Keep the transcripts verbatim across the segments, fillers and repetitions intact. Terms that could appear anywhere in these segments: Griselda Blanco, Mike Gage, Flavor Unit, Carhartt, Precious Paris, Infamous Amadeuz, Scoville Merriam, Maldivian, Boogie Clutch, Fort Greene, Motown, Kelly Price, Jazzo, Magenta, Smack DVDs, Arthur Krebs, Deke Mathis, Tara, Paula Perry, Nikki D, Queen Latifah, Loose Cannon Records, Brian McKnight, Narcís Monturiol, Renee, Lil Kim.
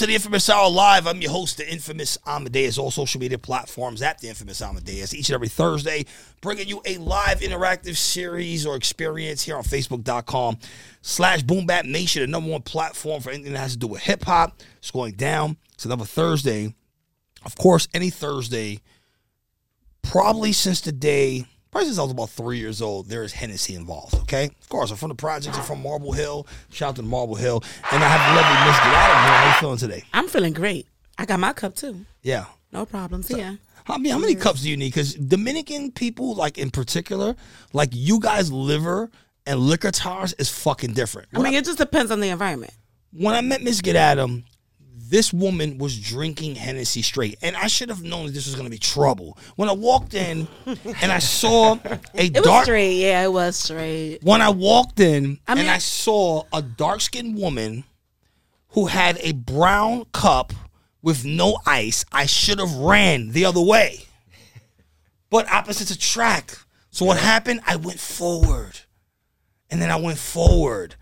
to the Infamous Hour Live. I'm your host, the Infamous Amadeuz. All social media platforms at the Infamous Amadeuz. Each and every Thursday, bringing you a live interactive series or experience here on Facebook.com slash Boom Bap Nation, the number one platform for anything that has to do with hip hop. It's going down. It's another Thursday. Of course, any Thursday, probably since the day, probably since I was about three years old, there is Hennessy involved, okay? Of course, I'm from the projects. I'm from Marble Hill. Shout out to Marble Hill. And I have lovely Miss Gladys. How are you feeling today? I'm feeling great. I got my cup, too. Yeah. No problems, so, yeah. I mean, how many cups do you need? Because Dominican people, like, in particular, like, you guys' liver and liquor tars is fucking different. When I mean, I, it just depends on the environment. When I met Miss Gladys, this woman was drinking Hennessy straight. And I should have known that this was going to be trouble. When I walked in and I saw a it dark... It was straight. Yeah, it was straight. When I walked in I mean, and I saw a dark-skinned woman who had a brown cup with no ice, I should have ran the other way. But opposites attract. So what happened? I went forward. And then I went forward.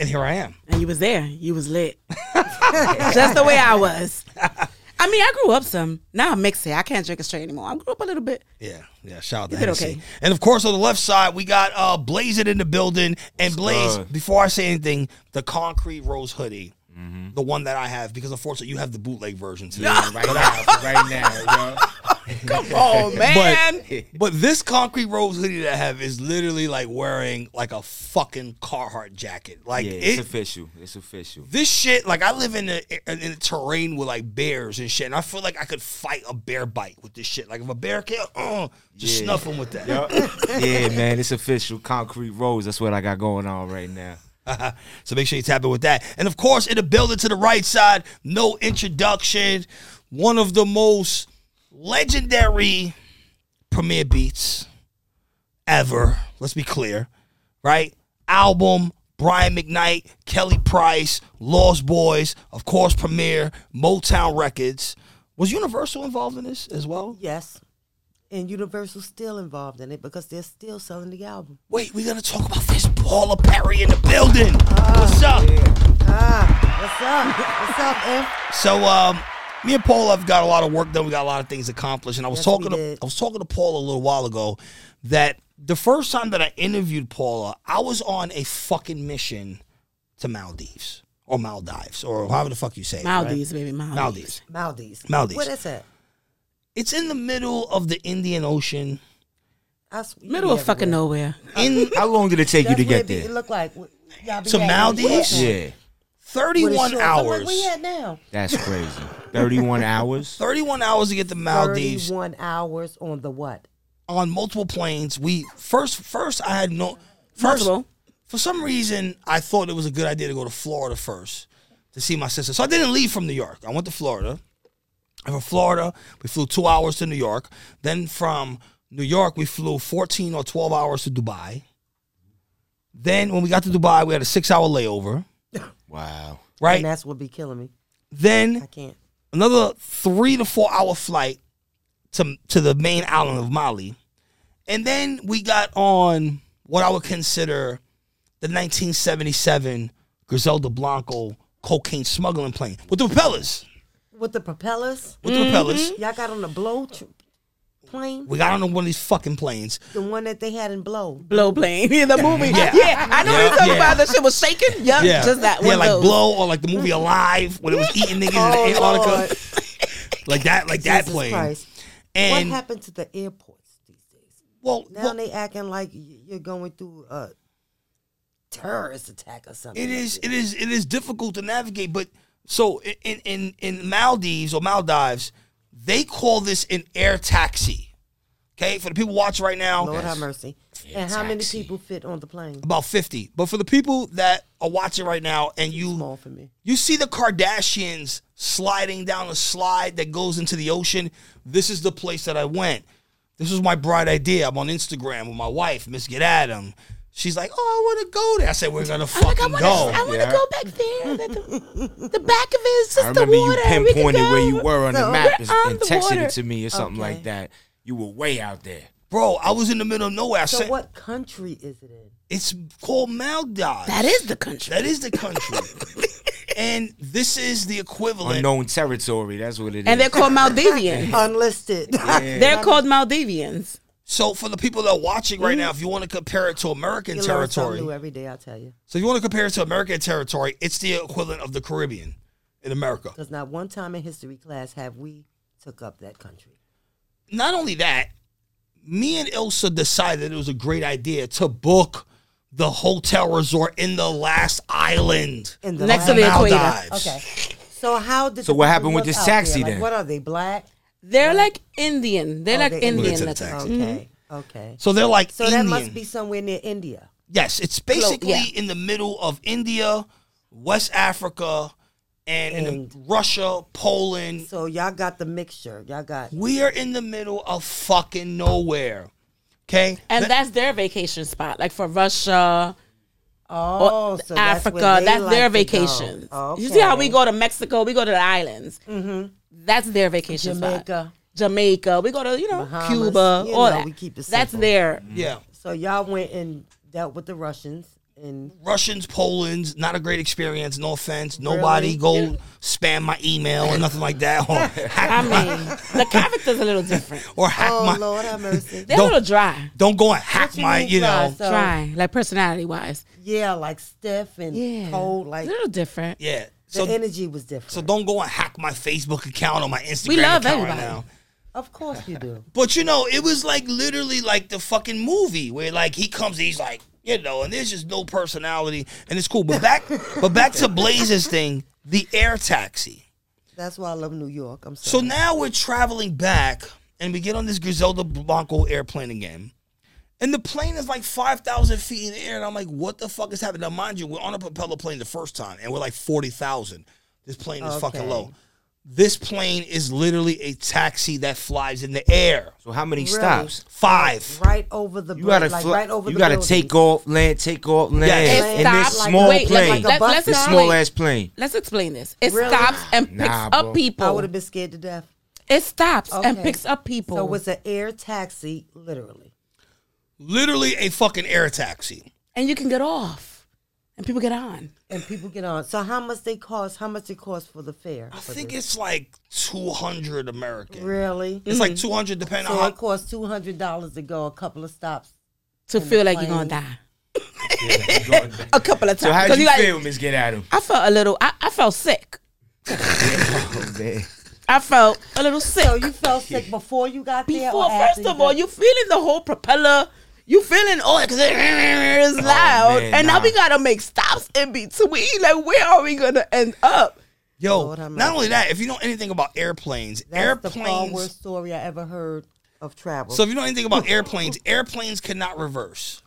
And here I am. And you was there. You was lit. Just the way I was. I mean, I grew up some. Now I mix it. I can't drink it straight anymore. I grew up a little bit. Yeah, yeah. Shout out to Hennessy. Okay. And of course, on the left side, we got uh, Blaze it in the building. And Blaze, before I say anything, the Concrete Rose hoodie. Mm-hmm. The one that I have, because unfortunately you have the bootleg version today. No. Right now, right now, yo. Come on, man. But, but this Concrete Rose hoodie that I have is literally like wearing like a fucking Carhartt jacket. Like yeah, it's it, official. It's official. This shit, like I live in a in a terrain with like bears and shit, and I feel like I could fight a bear bite with this shit. Like if a bear kill, uh, just yeah. snuff him with that. Yeah, man, it's official. Concrete Rose. That's what I got going on right now. Uh-huh. So make sure you tap in with that. And of course, in the building to the right side, no introduction, one of the most legendary Premiere beats ever. Let's be clear, right? Album, Brian McKnight, Kelly Price, Lost Boys, of course, Premiere, Motown Records. Was Universal involved in this as well? Yes. And Universal's still involved in it because they're still selling the album. Wait, we're going to talk about this. Paula Perry in the building. Uh, what's up? Yeah. Uh, what's up? What's up, man? So, um, me and Paula have got a lot of work done. We got a lot of things accomplished. And I was yes, talking to I was talking to Paula a little while ago that the first time that I interviewed Paula, I was on a fucking mission to Maldives or Maldives or however the fuck you say it. Maldives, right? Baby. Maldives. Maldives. Maldives. Maldives. What is that? It's in the middle of the Indian Ocean. Middle of fucking nowhere. In, how long did it take you to get there? It looked like to Maldives. Yeah, thirty-one hours. We at now. That's crazy. Thirty-one hours. Thirty-one hours to get to Maldives. Thirty-one hours on the what? On multiple planes. We first, first I had no. First, for some reason, I thought it was a good idea to go to Florida first to see my sister. So I didn't leave from New York. I went to Florida. And from Florida, we flew two hours to New York. Then from New York, we flew fourteen or twelve hours to Dubai. Then when we got to Dubai, we had a six-hour layover. Wow. Right? And that's what be killing me. Then I can't. Another three to four-hour flight to, to the main island of Mali. And then we got on what I would consider the nineteen seventy-seven Griselda Blanco cocaine smuggling plane with the propellers. With the propellers? With the mm-hmm. propellers. Y'all got on the Blow tr- plane? We got on one of these fucking planes. The one that they had in Blow. Blow plane. In the movie. yeah. yeah. I know yeah. you're talking yeah. about. That shit was shaking. Yeah. yeah. Just that one. Yeah, like those. Blow or like the movie Alive when it was eating niggas oh, in Antarctica. like that, like Jesus that plane. Christ. And what happened to the airports these days? Well, now well, they acting like you're going through a terrorist attack or something. It like is. This. It is. It is difficult to navigate, but. So in, in, in Maldives or Maldives, they call this an air taxi. Okay, for the people watching right now. Lord have mercy. Air and how taxi. Many people fit on the plane? About fifty. But for the people that are watching right now and you small for me. You see the Kardashians sliding down a slide that goes into the ocean, this is the place that I went. This was my bright idea. I'm on Instagram with my wife, Miss Get Adam. She's like, oh, I want to go there. I said, we're going to fucking like, I wanna, go. I want to yeah. go back there. The, the back of it is just I the water. You pinpointed we where you were on so, the map and, on and the texted water. It to me or something okay. like that. You were way out there. Bro, I was in the middle of nowhere. I so said, what country is it in? It's called Maldives. That is the country. That is the country. And this is the equivalent. Unknown territory. That's what it is. And they're called Maldivian. Unlisted. Yeah. They're called Maldivians. So for the people that are watching right now, if you want to compare it to American you territory. New every day, I'll tell you. So if you want to compare it to American territory, it's the equivalent of the Caribbean in America. Because not one time in history class have we took up that country. Not only that, me and Ilsa decided it was a great idea to book the hotel resort in the last island. In the next to the equator. Okay. So how did So what happened with this taxi there? Like, then? What are they, black? They're like Indian. They're oh, like they're Indian. Indian. Okay. Mm-hmm. Okay. So they're like so Indian. So that must be somewhere near India. Yes. It's basically Close, yeah. in the middle of India, West Africa, and, and in Russia, Poland. So y'all got the mixture. Y'all got. We are in the middle of fucking nowhere. Okay. And that, that's their vacation spot. Like for Russia, oh, so Africa, that's, that's like their vacations. Oh, okay. You see how we go to Mexico? We go to the islands. Mm-hmm. That's their vacation Jamaica. spot. Jamaica. We go to, you know, Bahamas, Cuba, you all know, that. We keep it That's their. Yeah. So y'all went and dealt with the Russians. And Russians, Poland's, not a great experience. No offense. Really? Nobody go yeah. spam my email or nothing like that. Or I mean, the character's a little different. Or hack oh, my. Oh, Lord have mercy. They're a little dry. Don't go and hack you my, you dry, know. So dry, like personality-wise. Yeah, like stiff and yeah. cold. Like a little different. Yeah. So, the energy was different. So don't go and hack my Facebook account or my Instagram we love account everybody. right now. Of course you do. But, you know, it was like literally like the fucking movie where, like, he comes and he's like, you know, and there's just no personality. And it's cool. But back but back to Blaze's thing, the air taxi. That's why I love New York. I'm sorry. So now we're traveling back, and we get on this Griselda Blanco airplane again. And the plane is like five thousand feet in the air. And I'm like, what the fuck is happening? Now, mind you, we're on a propeller plane the first time. And we're like forty thousand. This plane is okay. fucking low. This plane is literally a taxi that flies in the air. So how many really? stops? Five. Right over the you gotta like fl- right over You got to take off land, take off land. Yes. And this like, small wait, plane. Like, like let's, this small-ass plane. Let's explain this. It really? stops and picks nah, up bro. people. I would have been scared to death. It stops okay. and picks up people. So it's an air taxi, literally. Literally a fucking air taxi. And you can get off. And people get on. And people get on. So how much they cost? How much it cost for the fare? I think this? it's like two hundred American. Really? It's mm-hmm. like two hundred depending so on how. So it costs two hundred dollars to go a couple of stops. To feel like you're going to die. A couple of times. So how did you, you feel, like, Miz Get At 'Em? I felt a little, I, I felt sick. Oh, man. I felt a little sick. So you felt sick before you got before, there? Before, first of all, you feeling the whole propeller. You feeling all that because it's loud. Oh, man, and nah. now we got to make stops in between. Like, where are we going to end up? Yo, Lord, not like only that, that, if you know anything about airplanes, That's airplanes. That's the far worst story I ever heard of travel. So if you know anything about airplanes, airplanes cannot reverse,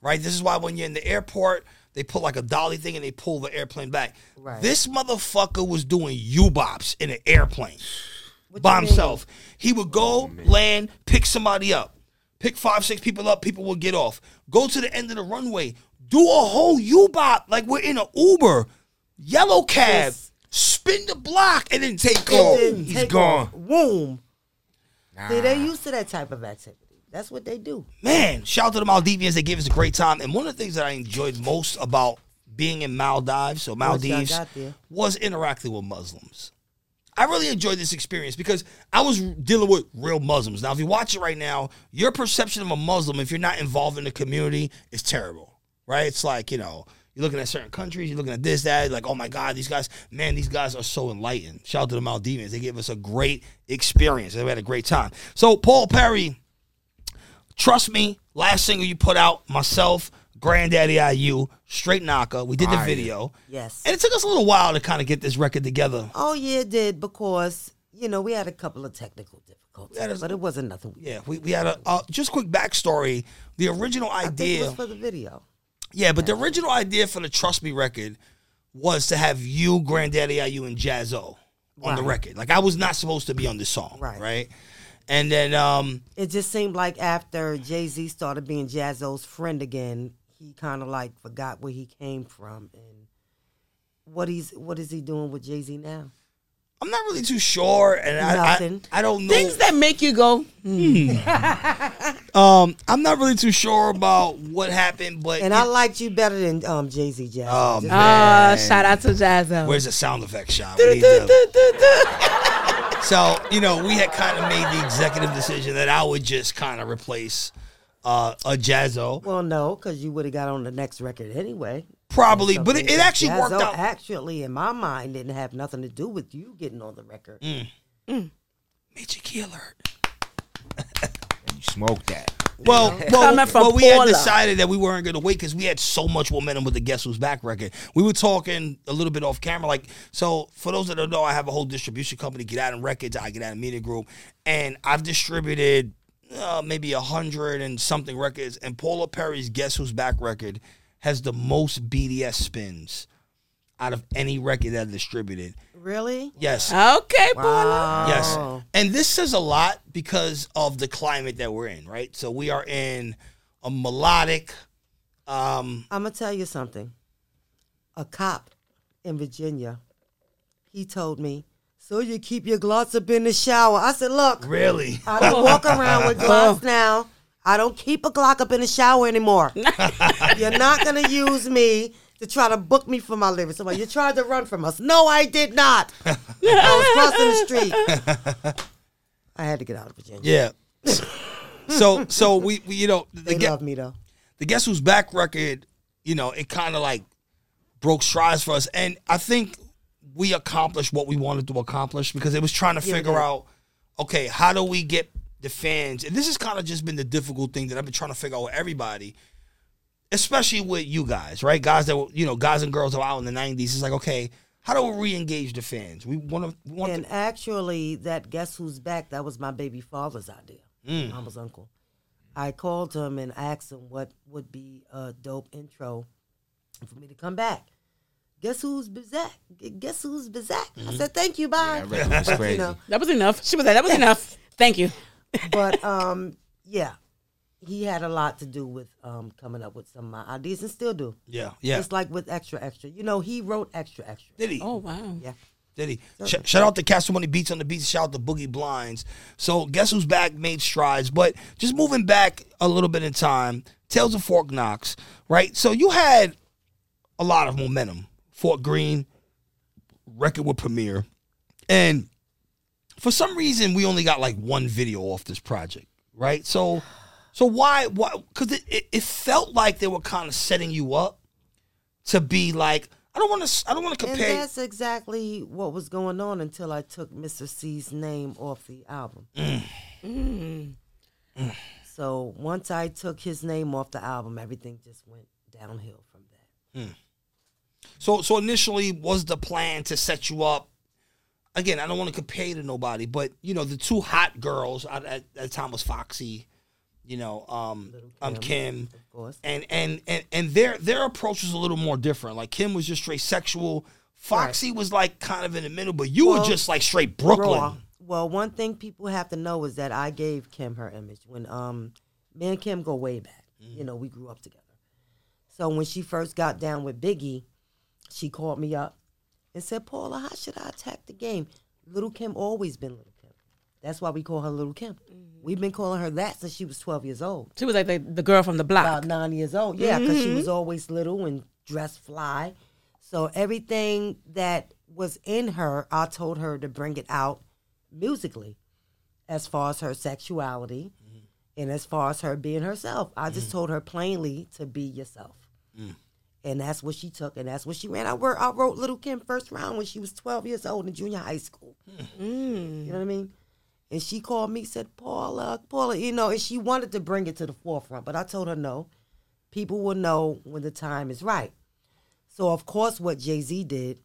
right? This is why when you're in the airport, they put like a dolly thing and they pull the airplane back. Right. This motherfucker was doing U-bops in an airplane what by himself. Mean? He would go, oh, land, pick somebody up. Pick five, six people up. People will get off. Go to the end of the runway. Do a whole U-bop like we're in an Uber, yellow cab. Yes. Spin the block and then take and off. Then He's take gone. Boom. Nah. See, they're used to that type of activity. That's what they do. Man, shout out to the Maldivians. They gave us a great time. And one of the things that I enjoyed most about being in Maldives, so Maldives, was interacting with Muslims. I really enjoyed this experience because I was dealing with real Muslims. Now, if you watch it right now, your perception of a Muslim, if you're not involved in the community, is terrible, right? It's like, you know, you're looking at certain countries, you're looking at this, that, like, oh, my God, these guys, man, these guys are so enlightened. Shout out to the Maldivians. They gave us a great experience. They had a great time. So, Paula Perry, trust me, last single you put out, myself, Granddaddy I U, Straight Knocker. We did All the right. video. Yes. And it took us a little while to kind of get this record together. Oh, yeah, it did because, you know, we had a couple of technical difficulties, a, but it wasn't nothing. We yeah, we, we had a, uh, just quick backstory. The original idea. I think it was for the video. Yeah, but yeah. the original idea for the Trust Me record was to have you, Granddaddy I U, and Jazzo on right. the record. Like, I was not supposed to be on this song, right? Right. And then. Um, it just seemed like after Jay-Z started being Jazzo's friend again, he kind of like forgot where he came from and what he's what is he doing with Jay-Z now? I'm not really too sure, and I, I I don't know things that make you go. Hmm. Um, I'm not really too sure about what happened, but and it, I liked you better than um Jay-Z Jazzo. Oh man! Uh, shout out to Jazzo. Where's the sound effect shot? We need to... So you know, we had kind of made the executive decision that I would just kind of replace uh, a Jazzo. Well, no, because you would have got on the next record anyway. Probably, so but it, it actually Jazzo worked out. Actually, in my mind, didn't have nothing to do with you getting on the record. Mm. Mm. Major key alert. Smoke that. Well, well, well we Paula. had decided that we weren't going to wait because we had so much momentum with the Guess Who's Back record. We were talking a little bit off camera. Like, so for those that don't know, I have a whole distribution company, Get Out in Records, I Get Out in Media Group, and I've distributed uh, maybe a hundred and something records. And Paula Perry's Guess Who's Back record has the most B D S spins out of any record that I distributed. Really? Yes. Okay, wow. Paula. Yes. And this says a lot because of the climate that we're in, right? So we are in a melodic... Um, I'm going to tell you something. A cop in Virginia, he told me, so you keep your gloss up in the shower. I said, look. Really? I don't walk around with gloss now. I don't keep a Glock up in the shower anymore. You're not going to use me to try to book me for my lyrics. Somebody, you tried to run from us. No, I did not. I was crossing the street. I had to get out of Virginia. Yeah. So, so we, we you know. The they guess, love me, though. The Guess Who's Back record, you know, it kind of like broke strides for us. And I think we accomplished what we wanted to accomplish because it was trying to yeah, figure out, okay, how do we get the fans? And this has kind of just been the difficult thing that I've been trying to figure out with everybody. Especially with you guys, right? Guys that were, you know, guys and girls that were out in the nineties. It's like, okay, how do we re-engage the fans? We want to. Want and to- actually, that Guess Who's Back, that was my baby father's idea, mm. Mama's uncle. I called him and asked him what would be a dope intro for me to come back. Guess who's Bizak? Guess who's Bizak? Mm-hmm. I said, thank you, bye. Yeah, that, was but, you know, that was enough. She was like, that was enough. Thank you. But, um, yeah. He had a lot to do with um, coming up with some of my ideas and still do. Yeah, yeah. It's like with Extra Extra. You know, he wrote Extra Extra. Did he? Oh, wow. Yeah. Did he? So, Sh- shout out to Castle Money Beats on the Beats. Shout out to Boogie Blinds. So Guess Who's Back made strides. But just moving back a little bit in time, Tales of Fort Knox, right? So you had a lot of momentum. Fort Greene, record with Premiere. And for some reason, we only got like one video off this project, right? So... So why, why? Because it, it, it felt like they were kind of setting you up to be like, I don't want to I don't want to compare. And that's exactly what was going on until I took Mister C's name off the album. Mm. Mm. Mm. So once I took his name off the album, everything just went downhill from that. Mm. So, so initially was the plan to set you up. Again, I don't want to compare you to nobody, but, you know, the two hot girls at, at the time was Foxy. You know, um, Kim, um, Kim, of course. and and and and their their approach was a little more different. Like Kim was just straight sexual. Foxy right. was like kind of in the middle, but you well, were just like straight Brooklyn. Raw. Well, one thing people have to know is that I gave Kim her image when um, me and Kim go way back. Mm. You know, we grew up together. So when she first got down with Biggie, she called me up and said, "Paula, how should I attack the game?" Little Kim always been little. That's why we call her Little Kim. Mm-hmm. We've been calling her that since she was twelve years old. She was like the, the girl from the block. About nine years old, yeah, because mm-hmm. she was always little and dressed fly. So everything that was in her, I told her to bring it out musically as far as her sexuality mm-hmm. and as far as her being herself. I just mm-hmm. told her plainly to be yourself. Mm. And that's what she took, and that's what she ran. I wrote, I wrote Little Kim first round when she was twelve years old in junior high school. Mm. You know what I mean? And she called me, said, Paula, Paula, you know, and she wanted to bring it to the forefront. But I told her, no, people will know when the time is right. So, of course, what Jay-Z did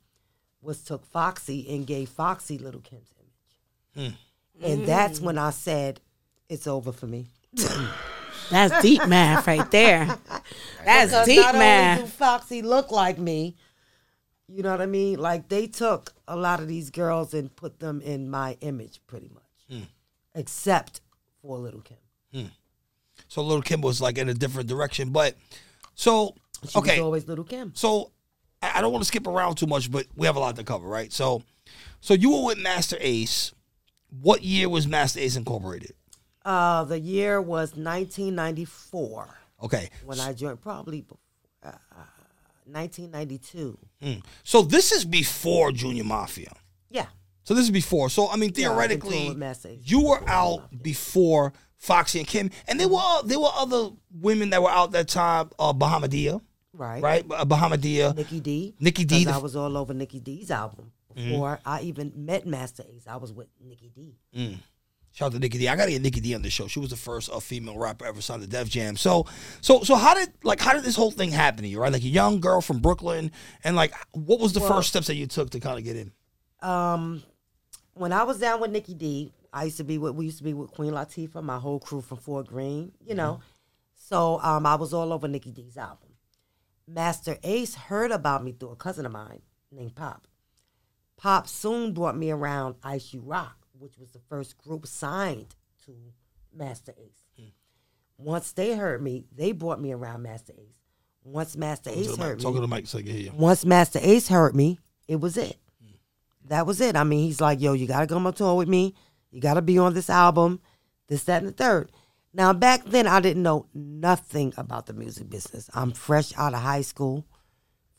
was took Foxy and gave Foxy Little Kim's image. Mm. And mm. that's when I said, it's over for me. That's deep math right there. That's because deep not math. Only do Foxy look like me, you know what I mean? Like, they took a lot of these girls and put them in my image pretty much. Mm. Except for Little Kim. Mm. So Little Kim was like in a different direction, but so she okay. was always Little Kim. So I, I don't want to skip around too much, but we have a lot to cover, right? So, so you were with Master Ace. What year was Master Ace Incorporated? Uh, the year was nineteen ninety-four. Okay. When I joined, probably uh, nineteen ninety-two. Mm. So this is before Junior Mafia. Yeah. So this is before. So, I mean, theoretically, yeah, you were before out Mafia. Before Foxy and Kim. And there were there were other women that were out that time, uh, Bahamadia. Right. Right? Bahamadia. Nikki D. Nikki D. I was all over Nikki D's album before mm. I even met Master Ace. I was with Nikki D. Mm. Shout out to Nikki D. I gotta get Nikki D on the show. She was the first uh, female rapper ever signed to Def Jam. So, so, so how did like how did this whole thing happen to you? Right, like a young girl from Brooklyn, and like what was the well, first steps that you took to kind of get in? Um, when I was down with Nikki D, I used to be with we used to be with Queen Latifah, my whole crew from Fort Greene, you know. Mm-hmm. So um, I was all over Nikki D's album. Master Ace heard about me through a cousin of mine named Pop. Pop soon brought me around Ice U Rock, which was the first group signed to Master Ace. Mm. Once they heard me, they brought me around Master Ace. Once Master Ace mic, heard me, talk to the mic so I can hear you. Once Master Ace heard me, it was it. Mm. That was it. I mean, he's like, yo, you got to come on tour with me. You got to be on this album, this, that, and the third. Now, back then, I didn't know nothing about the music business. I'm fresh out of high school,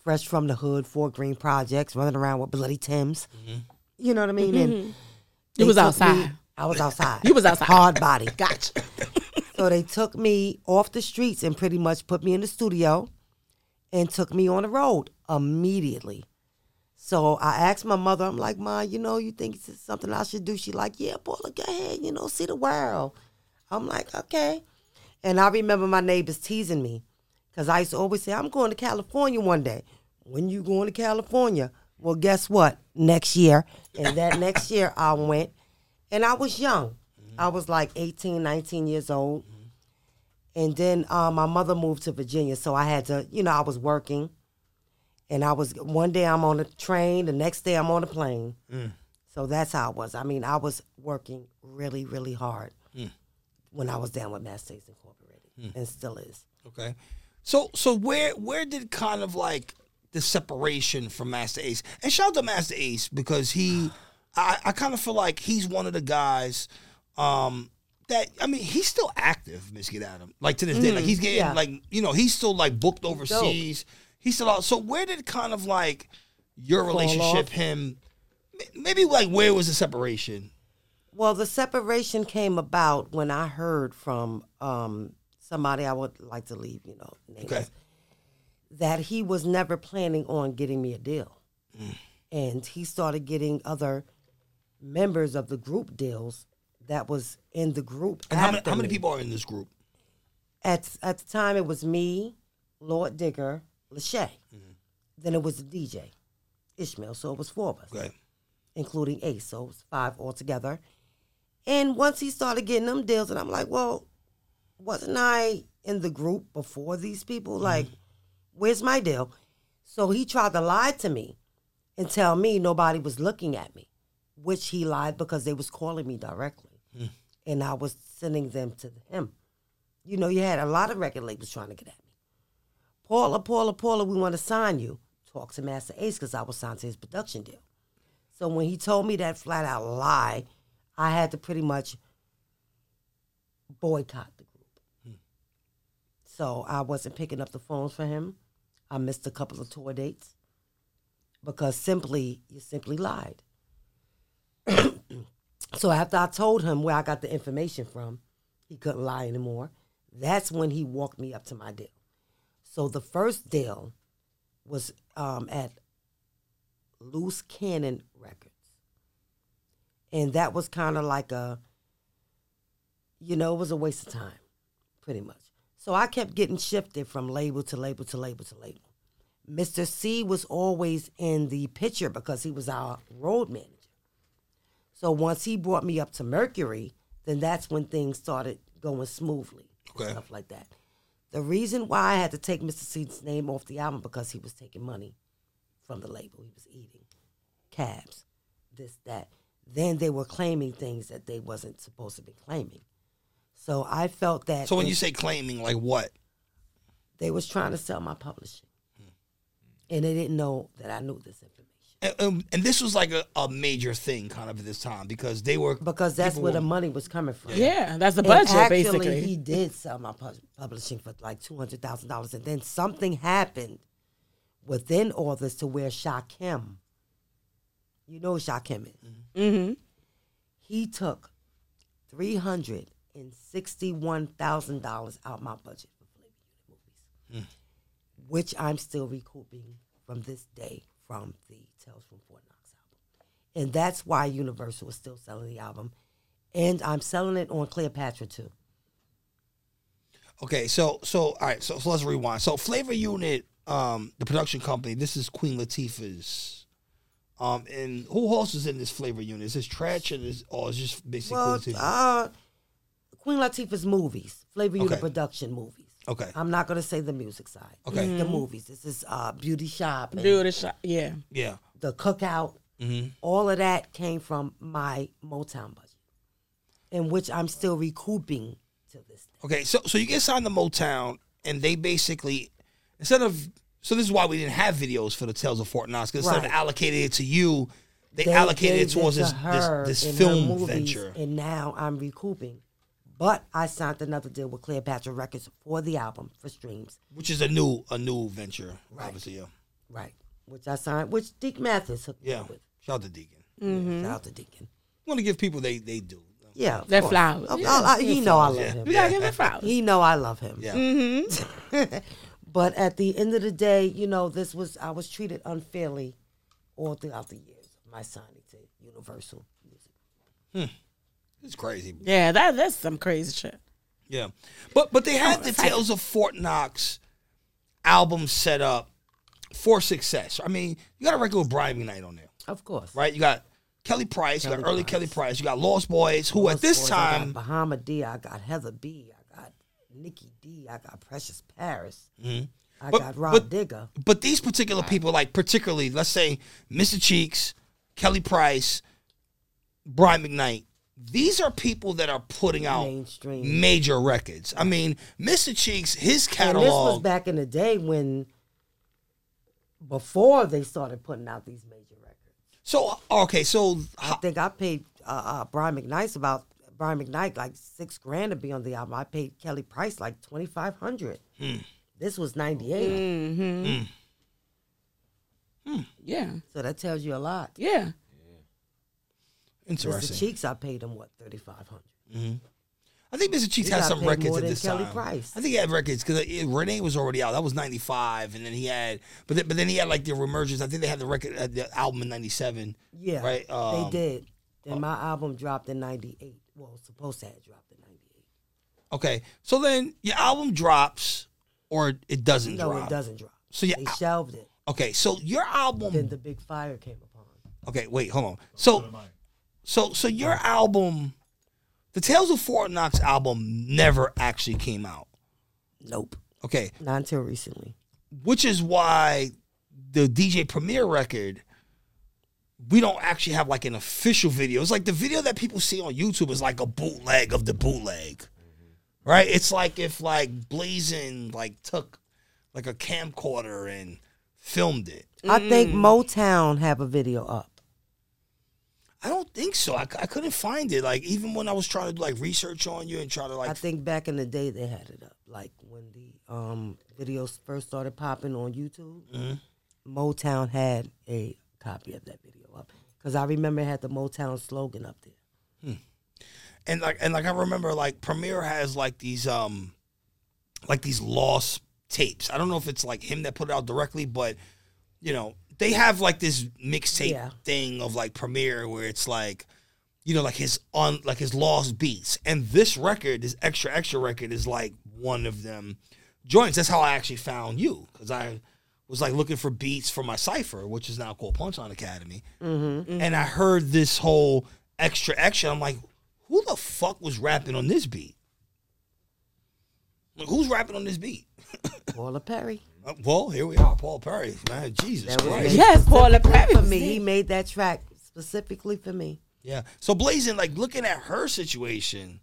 fresh from the hood, Fort Greene projects, running around with bloody Timbs. Mm-hmm. You know what I mean? Mm-hmm. And It was outside. Me, I was outside. You was outside. Hard body. Gotcha. So they took me off the streets and pretty much put me in the studio and took me on the road immediately. So I asked my mother, I'm like, Ma, you know, you think this is something I should do? She like, yeah, Paula, go ahead, you know, see the world. I'm like, okay. And I remember my neighbors teasing me because I used to always say, I'm going to California one day. When you going to California? Well, guess what? Next year. And that next year I went. And I was young. Mm-hmm. I was like eighteen, nineteen years old. Mm-hmm. And then uh, my mother moved to Virginia. So I had to, you know, I was working. And I was, one day I'm on the train. The next day I'm on the plane. Mm. So that's how it was. I mean, I was working really, really hard mm. when I was down with Mass States Incorporated. Mm. And still is. Okay. So, so where, where did kind of like... the separation from Master Ace, and shout out to Master Ace because he, I, I kind of feel like he's one of the guys um, that I mean he's still active, Miss Get Adam, like to this mm-hmm. day, like he's getting yeah. like you know he's still like booked overseas, dope. He's still out. So where did kind of like your Fall relationship off. Him, maybe like where was the separation? Well, the separation came about when I heard from um, somebody I would like to leave, you know, names. Okay. That he was never planning on getting me a deal. Mm. And he started getting other members of the group deals that was in the group. And how many, how many people are in this group? At at the time, it was me, Lord Digger, Lachey. Mm-hmm. Then it was the D J, Ishmael. So it was four of us, okay. Including Ace. So it was five altogether. And once he started getting them deals, and I'm like, well, wasn't I in the group before these people? Mm-hmm. Like... where's my deal? So he tried to lie to me and tell me nobody was looking at me, which he lied because they was calling me directly. Mm. And I was sending them to him. You know, you had a lot of record labels trying to get at me. Paula, Paula, Paula, we want to sign you. Talk to Master Ace because I was signed to his production deal. So when he told me that flat out lie, I had to pretty much boycott the group. Mm. So I wasn't picking up the phones for him. I missed a couple of tour dates because simply, you simply lied. So after I told him where I got the information from, he couldn't lie anymore. That's when he walked me up to my deal. So the first deal was um, at Loose Cannon Records. And that was kind of like a, you know, it was a waste of time, pretty much. So I kept getting shifted from label to label to label to label. Mister C was always in the picture because he was our road manager. So once he brought me up to Mercury, then that's when things started going smoothly, okay. Stuff like that. The reason why I had to take Mister C's name off the album because he was taking money from the label. He was eating cabs, this, that. Then they were claiming things that they wasn't supposed to be claiming. So I felt that... So when you say claiming, like what? They was trying to sell my publishing. Hmm. And they didn't know that I knew this information. And, and this was like a, a major thing kind of at this time because they were... Because that's where were, the money was coming from. Yeah, that's the budget, and actually, basically. He did sell my publishing for like two hundred thousand dollars. And then something happened within all this to where Shakim, you know who Shakim is. Mm-hmm. He took three hundred sixty-one thousand dollars out my budget for Flavor Unit movies, mm. which I'm still recouping from this day. From the Tales from Fort Knox album. And that's why Universal is still selling the album. And I'm selling it on Cleopatra too. Okay, so so all right, so, so let's rewind. So Flavor Unit, um, the production company, this is Queen Latifah's. Um, and who else is in this Flavor Unit? Is this trash or is or is just basically well, Queen Latifah? Uh, Queen Latifah's movies, Flavor Unit okay. production movies. Okay. I'm not going to say the music side. Okay. Mm-hmm. The movies. This is uh, Beauty Shop. And Beauty Shop, yeah. Yeah. The Cookout. Mm-hmm. All of that came from my Motown budget, in which I'm still recouping to this day. Okay, so so you get signed to Motown, and they basically, instead of, so this is why we didn't have videos for the Tales of Fort Knox, because right. instead of allocating it to you, they, they allocated it towards it to this, this, this film movies, venture. And now I'm recouping. But I signed another deal with Cleopatra Records for the album for streams, which is a new a new venture, right. obviously. Yeah, right. Which I signed, which Deke Mathis hooked yeah. me up with. Shout out to Deacon. Mm-hmm. Shout out to Deacon. I want to give people they they do. Yeah, their flowers. Yeah. I, I, he know I love yeah. him. We gotta give him flowers. He know I love him. Yeah. Mm-hmm. But at the end of the day, you know, this was I was treated unfairly all throughout the years of my signing to Universal Music. Hmm. It's crazy. Yeah, that that's some crazy shit. Yeah. But but they had the Tales of Fort Knox album set up for success. I mean, you got a record with Brian McKnight on there. Of course. Right? You got Kelly Price, Kelly you got Price. early Kelly Price, you got Lost Boys, who Lost at this Boys, time... I got Bahamadia, I got Heather B, I got Nikki D, I got Precious Paris, mm-hmm. I but, got Rob but, Digger. But these particular right. people, like particularly, let's say, Mister Cheeks, Kelly Price, Brian McKnight, these are people that are putting out mainstream major records. I mean, Mister Cheeks, his catalog. And this was back in the day when, before they started putting out these major records. So, okay, so. I think I paid uh, uh, Brian McKnight's about, Brian McKnight like six grand to be on the album. I paid Kelly Price like twenty-five hundred dollars. Mm. This was ninety-eight. Mm-hmm. Mm. Mm. Yeah. So that tells you a lot. Yeah. Mister Cheeks, I paid him what thirty-five hundred dollars. Mm-hmm. I think Mister Cheeks he had some records at this Kelly time. Price. I think he had records because Renee was already out. That was ninety-five, and then he had, but then, but then he had like the Remergence. I think they had the record, uh, the album in ninety-seven. Yeah, right. Um, they did. And my album dropped in ninety-eight. Well, it was supposed to have dropped in ninety-eight. Okay, so then your album drops, or it doesn't no, drop. No, it doesn't drop. So your, they shelved it. Okay, so your album. Then the big fire came upon. Okay, wait, hold on. So. So so your album, the Tales of Fort Knox album never actually came out. Nope. Okay. Not until recently. Which is why the D J Premiere record, we don't actually have like an official video. It's like the video that people see on YouTube is like a bootleg of the bootleg. Mm-hmm. Right? It's like if like Blazin' like took like a camcorder and filmed it. I mm. think Motown have a video up. I don't think so. I, I couldn't find it. Like, even when I was trying to do, like, research on you and try to, like... I think back in the day they had it up. Like, when the um, videos first started popping on YouTube, mm-hmm. Motown had a copy of that video up. Because I remember it had the Motown slogan up there. Hmm. And, like, and like I remember, like, Premiere has, like, these, um, like, these lost tapes. I don't know if it's, like, him that put it out directly, but, you know... They have like this mixtape yeah. thing of like Premiere where it's like, you know, like his on like his lost beats, and this record, this extra extra record, is like one of them joints. That's how I actually found you, because I was like looking for beats for my cipher, which is now called Punchline Academy, mm-hmm, mm-hmm. and I heard this whole extra extra. I'm like, who the fuck was rapping on this beat? Like, who's rapping on this beat? Paula Perry. Uh, well, here we are, Paula Perry. Man, Jesus Christ. Yes, Paula Perry. For me, he made that track specifically for me. Yeah. So, Blazin', like, looking at her situation,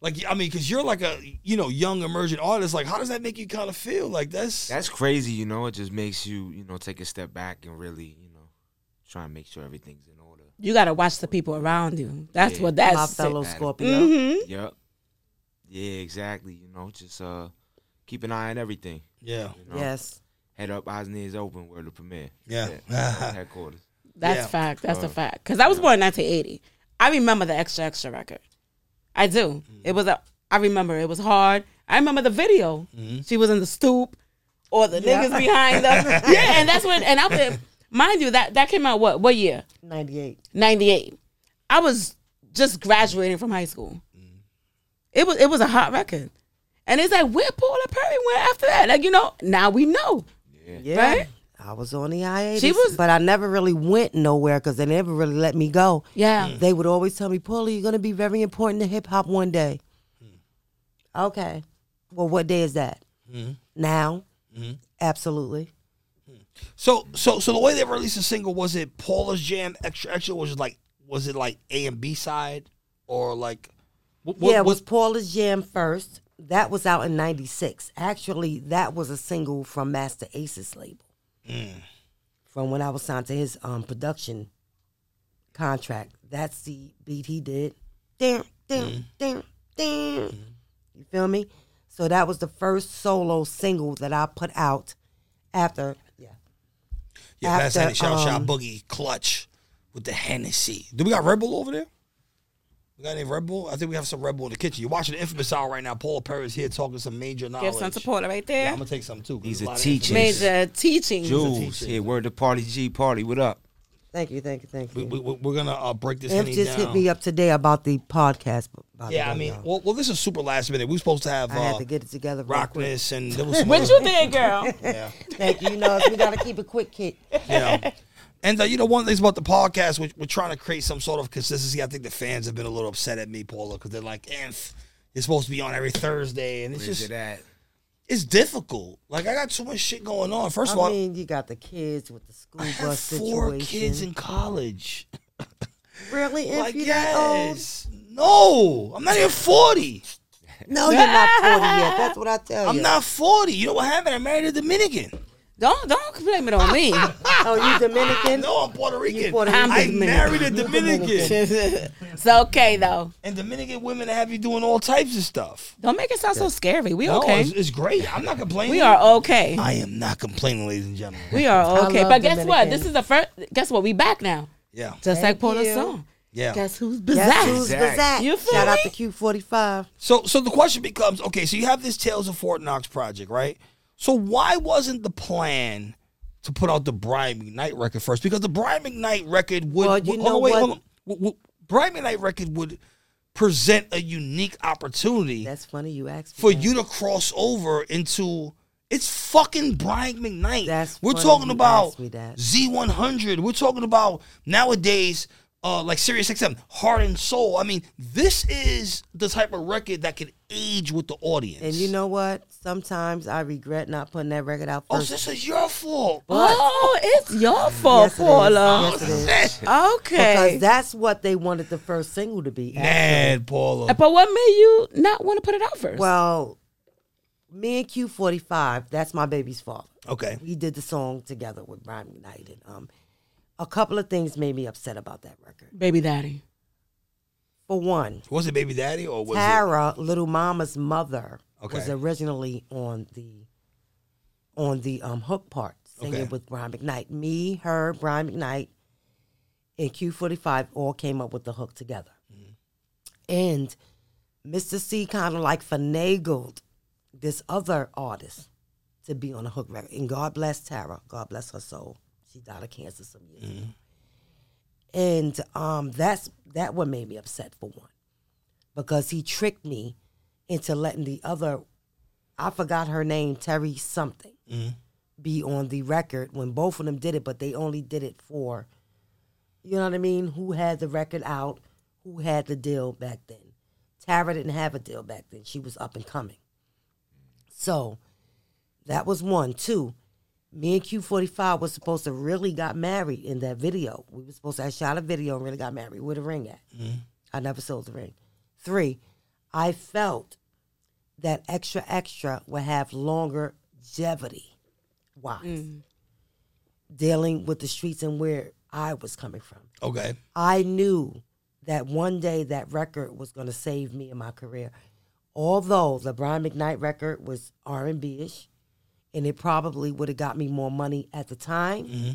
like, I mean, because you're like a, you know, young emerging artist. Like, how does that make you kind of feel? Like, that's... That's crazy, you know? It just makes you, you know, take a step back and really, you know, trying to make sure everything's in order. You got to watch the people around you. That's yeah. what that's. My fellow Scorpio. Mm-hmm. Yep. Yeah, exactly. You know, just uh, keep an eye on everything. Yeah. You know? Yes. Head up, eyes and ears open. We're the premiere. Yeah. yeah. Headquarters. That's yeah. fact. That's uh, a fact. Because I was yeah. born in nineteen eighty. I remember the Extra Extra record. I do. Mm-hmm. It was a. I remember it was hard. I remember the video. Mm-hmm. She was in the stoop, or the yeah. niggas behind us. yeah, and that's when. And I was, mind you, that that came out what what year? ninety-eight ninety-eight I was just graduating from high school. Mm-hmm. It was it was a hot record, and it's like where Paula Perry went after that. Like you know, now we know. Yeah. yeah. Right? I was on the I eighty, she was, but I never really went nowhere because they never really let me go. Yeah, mm. They would always tell me, Paula, you're going to be very important to hip-hop one day. Mm. Okay. Well, what day is that? Mm. Now? Mm. Absolutely. Mm. So so, so the way they released the single, was it Paula's Jam, Extra Extra? Was it like, was it like A and B side? Or like... What, what, yeah, it was Paula's Jam first. That was out in ninety-six. Actually, that was a single from Master Ace's label. Mm. From when I was signed to his um, production contract. That's the beat he did. Damn, damn, mm. damn, damn. Mm. You feel me? So that was the first solo single that I put out after. Yeah, yeah. After, that's Henny, shout out, um, Boogie Clutch with the Hennessy. Do we got Red Bull over there? We got any Red Bull? I think we have some Red Bull in the kitchen. You're watching the Infamous Hour right now. Paula Perry's here talking some major knowledge. Give some support right there. Yeah, I'm going to take some too. These are teachings. Major teachings. Jules, yeah, word to Party G. Party, what up? Thank you, thank you, thank you. We, we, we're going to uh, break this down. Just down. Hit me up today about the podcast. By yeah, the way, I mean, well, well, this is super last minute. We were supposed to have uh, I had to get it together Rockness and there was what you did, girl. Yeah. Thank you. You know, we got to keep it quick, kid. Yeah. And, uh, you know, one of the things about the podcast, we, we're trying to create some sort of consistency. I think the fans have been a little upset at me, Paula, because they're like, Inf, you're supposed to be on every Thursday. And it's Where's just, it at? It's difficult. Like, I got too much shit going on. First I of all, I mean, you got the kids with the school I bus situation. four kids in college. Really? Like, yes. No, I'm not even forty. No, you're not forty yet. That's what I tell you. I'm not forty. You know what happened? I married a Dominican. Don't don't blame it on me. Oh, you Dominican? No, I'm Puerto Rican. Puerto Rican. I Dominican. married a Dominican. It's okay though. And Dominican women have you doing all types of stuff. Don't make it sound yeah. so scary. We no, okay? It's, it's great. I'm not complaining. We are okay. I am not complaining, ladies and gentlemen. We are okay. But guess Dominican. what? This is the first. Guess what? We back now. Yeah. Just Thank like Paula's song. Yeah. Guess who's bizarre? Guess who's bizarre? You feel Shout me? out to Q forty-five. So so the question becomes: okay, so you have this Tales of Fort Knox project, right? So why wasn't the plan to put out the Brian McKnight record first? Because the Brian McKnight record would... Well, you would, know oh, wait, what? Hold on. Brian McKnight record would present a unique opportunity... That's funny you asked me For that. you to cross over into... It's fucking Brian McKnight. That's We're funny talking you about asked me that. Z one hundred. We're talking about, nowadays, uh, like Sirius X M, Heart and Soul. I mean, this is the type of record that could age with the audience. And you know what? Sometimes I regret not putting that record out first. Oh, so this is your fault. But oh, it's your fault, yes, it Paula. Is. Yes, it is. Okay. Because that's what they wanted the first single to be. Mad, Paula. But what made you not want to put it out first? Well, me and Q forty-five, that's my baby's father. Okay. We did the song together with Brian McKnight. And, um, a couple of things made me upset about that record. Baby Daddy. For one. Was it Baby Daddy or was Tara, it? Tara, Little Mama's mother. Okay. Was originally on the on the um, hook part, singing okay. with Brian McKnight. Me, her, Brian McKnight, and Q forty-five all came up with the hook together. Mm-hmm. And Mister C kind of like finagled this other artist to be on the hook record. And God bless Tara. God bless her soul. She died of cancer some years mm-hmm. ago. And um, that's that what made me upset, for one. Because he tricked me into letting the other, I forgot her name, Terry something, mm-hmm. be on the record when both of them did it, but they only did it for, you know what I mean, who had the record out, who had the deal back then. Tara didn't have a deal back then. She was up and coming. So that was one. Two, me and Q forty-five was supposed to really got married in that video. We were supposed to, I shot a video and really got married. Where the ring at? Mm-hmm. I never sold the ring. Three, I felt that Extra Extra would have longer longevity-wise, mm. dealing with the streets and where I was coming from. Okay. I knew that one day that record was going to save me in my career. Although the Brian McKnight record was R and B-ish, and it probably would have got me more money at the time. Mm-hmm.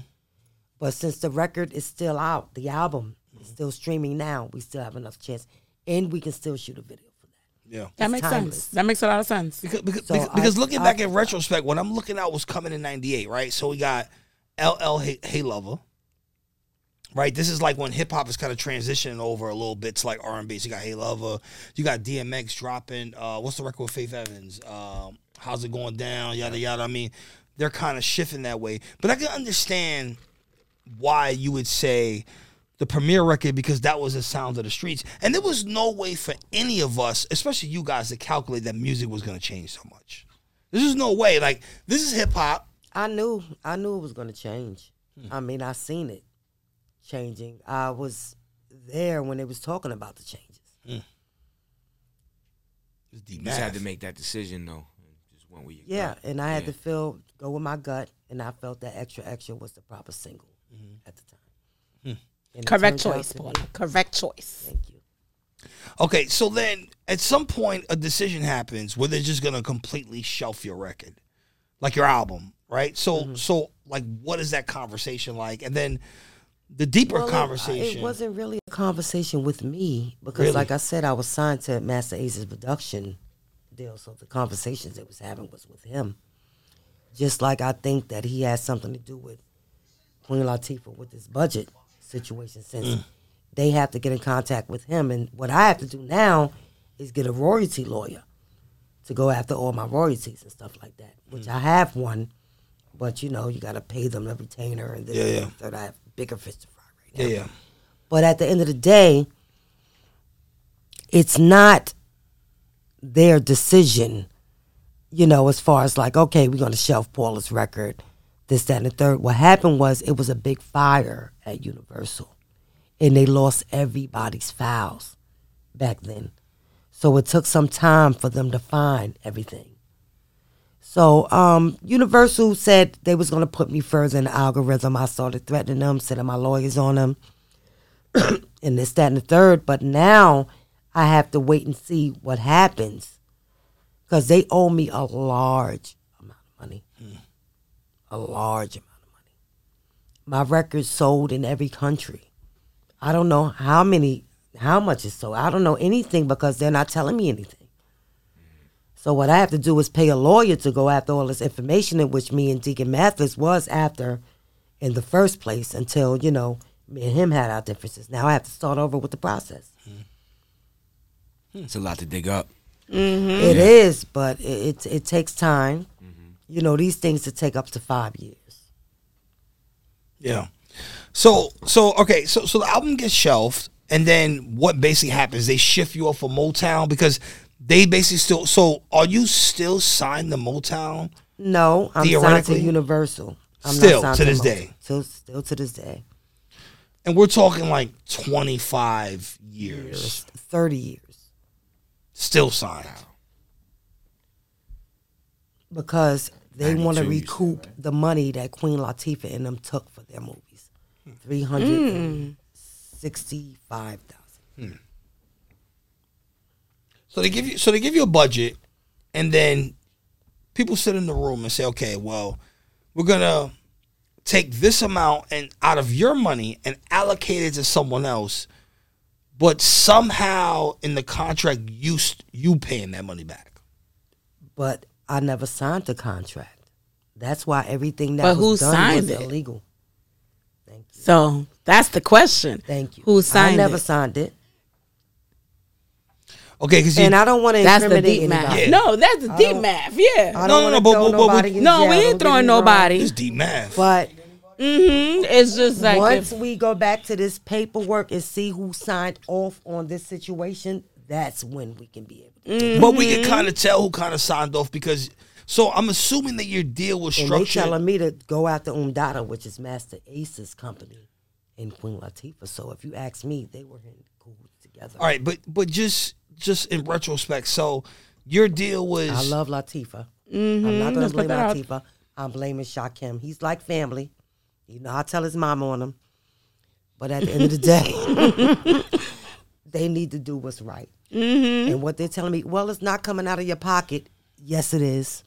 But since the record is still out, the album mm-hmm. is still streaming now, we still have enough chance. And we can still shoot a video for that. Yeah. That it's makes timeless. sense. That makes a lot of sense. Because, because, so because, I, because looking I, back I, in retrospect, when I'm looking at what was coming in ninety-eight, right? So we got L L Hey, hey Lover. Right, this is like when hip hop is kind of transitioning over a little bit to like R and B. So you got Hey Lover, you got D M X dropping. Uh, what's the record with Faith Evans? Um, how's it going down? Yada yada. I mean, they're kind of shifting that way. But I can understand why you would say the Premiere record, because that was the sound of the streets, and there was no way for any of us, especially you guys, to calculate that music was going to change so much. There's just no way. Like this is hip hop. I knew, I knew it was going to change. Hmm. I mean, I seen it changing. I was there when they was talking about the changes. Mm. You just had to make that decision though. Just went with your yeah, gut. and I yeah. had to feel go with my gut, and I felt that Extra Extra was the proper single mm-hmm. at the time. Mm. Correct choice, Paula. Correct choice. Thank you. Okay, so then at some point a decision happens where they're just gonna completely shelf your record, like your album, right? So, mm-hmm. so like, what is that conversation like? And then. The deeper well, conversation. It, it wasn't really a conversation with me because, really? like I said, I was signed to Master Ace's production deal, so the conversations it was having was with him. Just like I think that he has something to do with Queen Latifah with this budget situation, since mm. they have to get in contact with him. And what I have to do now is get a royalty lawyer to go after all my royalties and stuff like that, which mm. I have one, but, you know, you got to pay them the retainer and this yeah, yeah. that I have. Bigger fish to fry right now. Yeah, yeah. But at the end of the day, it's not their decision, you know, as far as like, okay, we're going to shelf Paula's record, this, that, and the third. What happened was it was a big fire at Universal, and they lost everybody's files back then. So it took some time for them to find everything. So um, Universal said they was going to put me further in the algorithm. I started threatening them, sending my lawyers on them, and this, that, and the third. But now I have to wait and see what happens because they owe me a large amount of money, mm. a large amount of money. My record sold in every country. I don't know how many, how much is sold. I don't know anything because they're not telling me anything. So what I have to do is pay a lawyer to go after all this information in which me and Deacon Mathis was after in the first place until, you know, me and him had our differences. Now I have to start over with the process. Mm-hmm. It's a lot to dig up. Mm-hmm. It yeah. is, but it, it, it takes time. Mm-hmm. You know, these things to take up to five years. Yeah. So, so okay, so, so the album gets shelved, and then what basically happens? They shift you off of Motown because... They basically still, so are you still signed to Motown? No, I'm signed to Universal. I'm still, not to this to day. Still, still to this day. And we're talking like twenty-five years. years thirty years. Still signed. Because they want to recoup right? the money that Queen Latifah and them took for their movies. three hundred sixty-five thousand dollars. Hmm. So they give you so they give you a budget, and then people sit in the room and say, okay, well, we're going to take this amount and out of your money and allocate it to someone else, but somehow in the contract, you, you paying that money back. But I never signed the contract. That's why everything that but was who done signed was it? illegal. Thank you. So that's the question. Thank you. Who signed it? I never it? signed it. Okay, cause you, and I don't want to incriminate anybody. Yeah. No, that's the deep math. Yeah. I don't no, no, no, but, but, but no, we ain't throwing nobody. It's deep math. But mm-hmm, it's just like once if, we go back to this paperwork and see who signed off on this situation, that's when we can be able. To mm-hmm. But we can kind of tell who kind of signed off because. So I'm assuming that your deal was structured. And they're telling me to go after Umdata, which is Master Ace's company, and Queen Latifah. So if you ask me, they were in cool together. All right, but but just. Just in retrospect, so your deal was... I love Latifah. Mm-hmm. I'm not going to blame Latifah. Out. I'm blaming Shakim. He's like family. You know, I tell his mama on him. But at the end of the day, they need to do what's right. Mm-hmm. And what they're telling me, well, it's not coming out of your pocket. Yes, it is.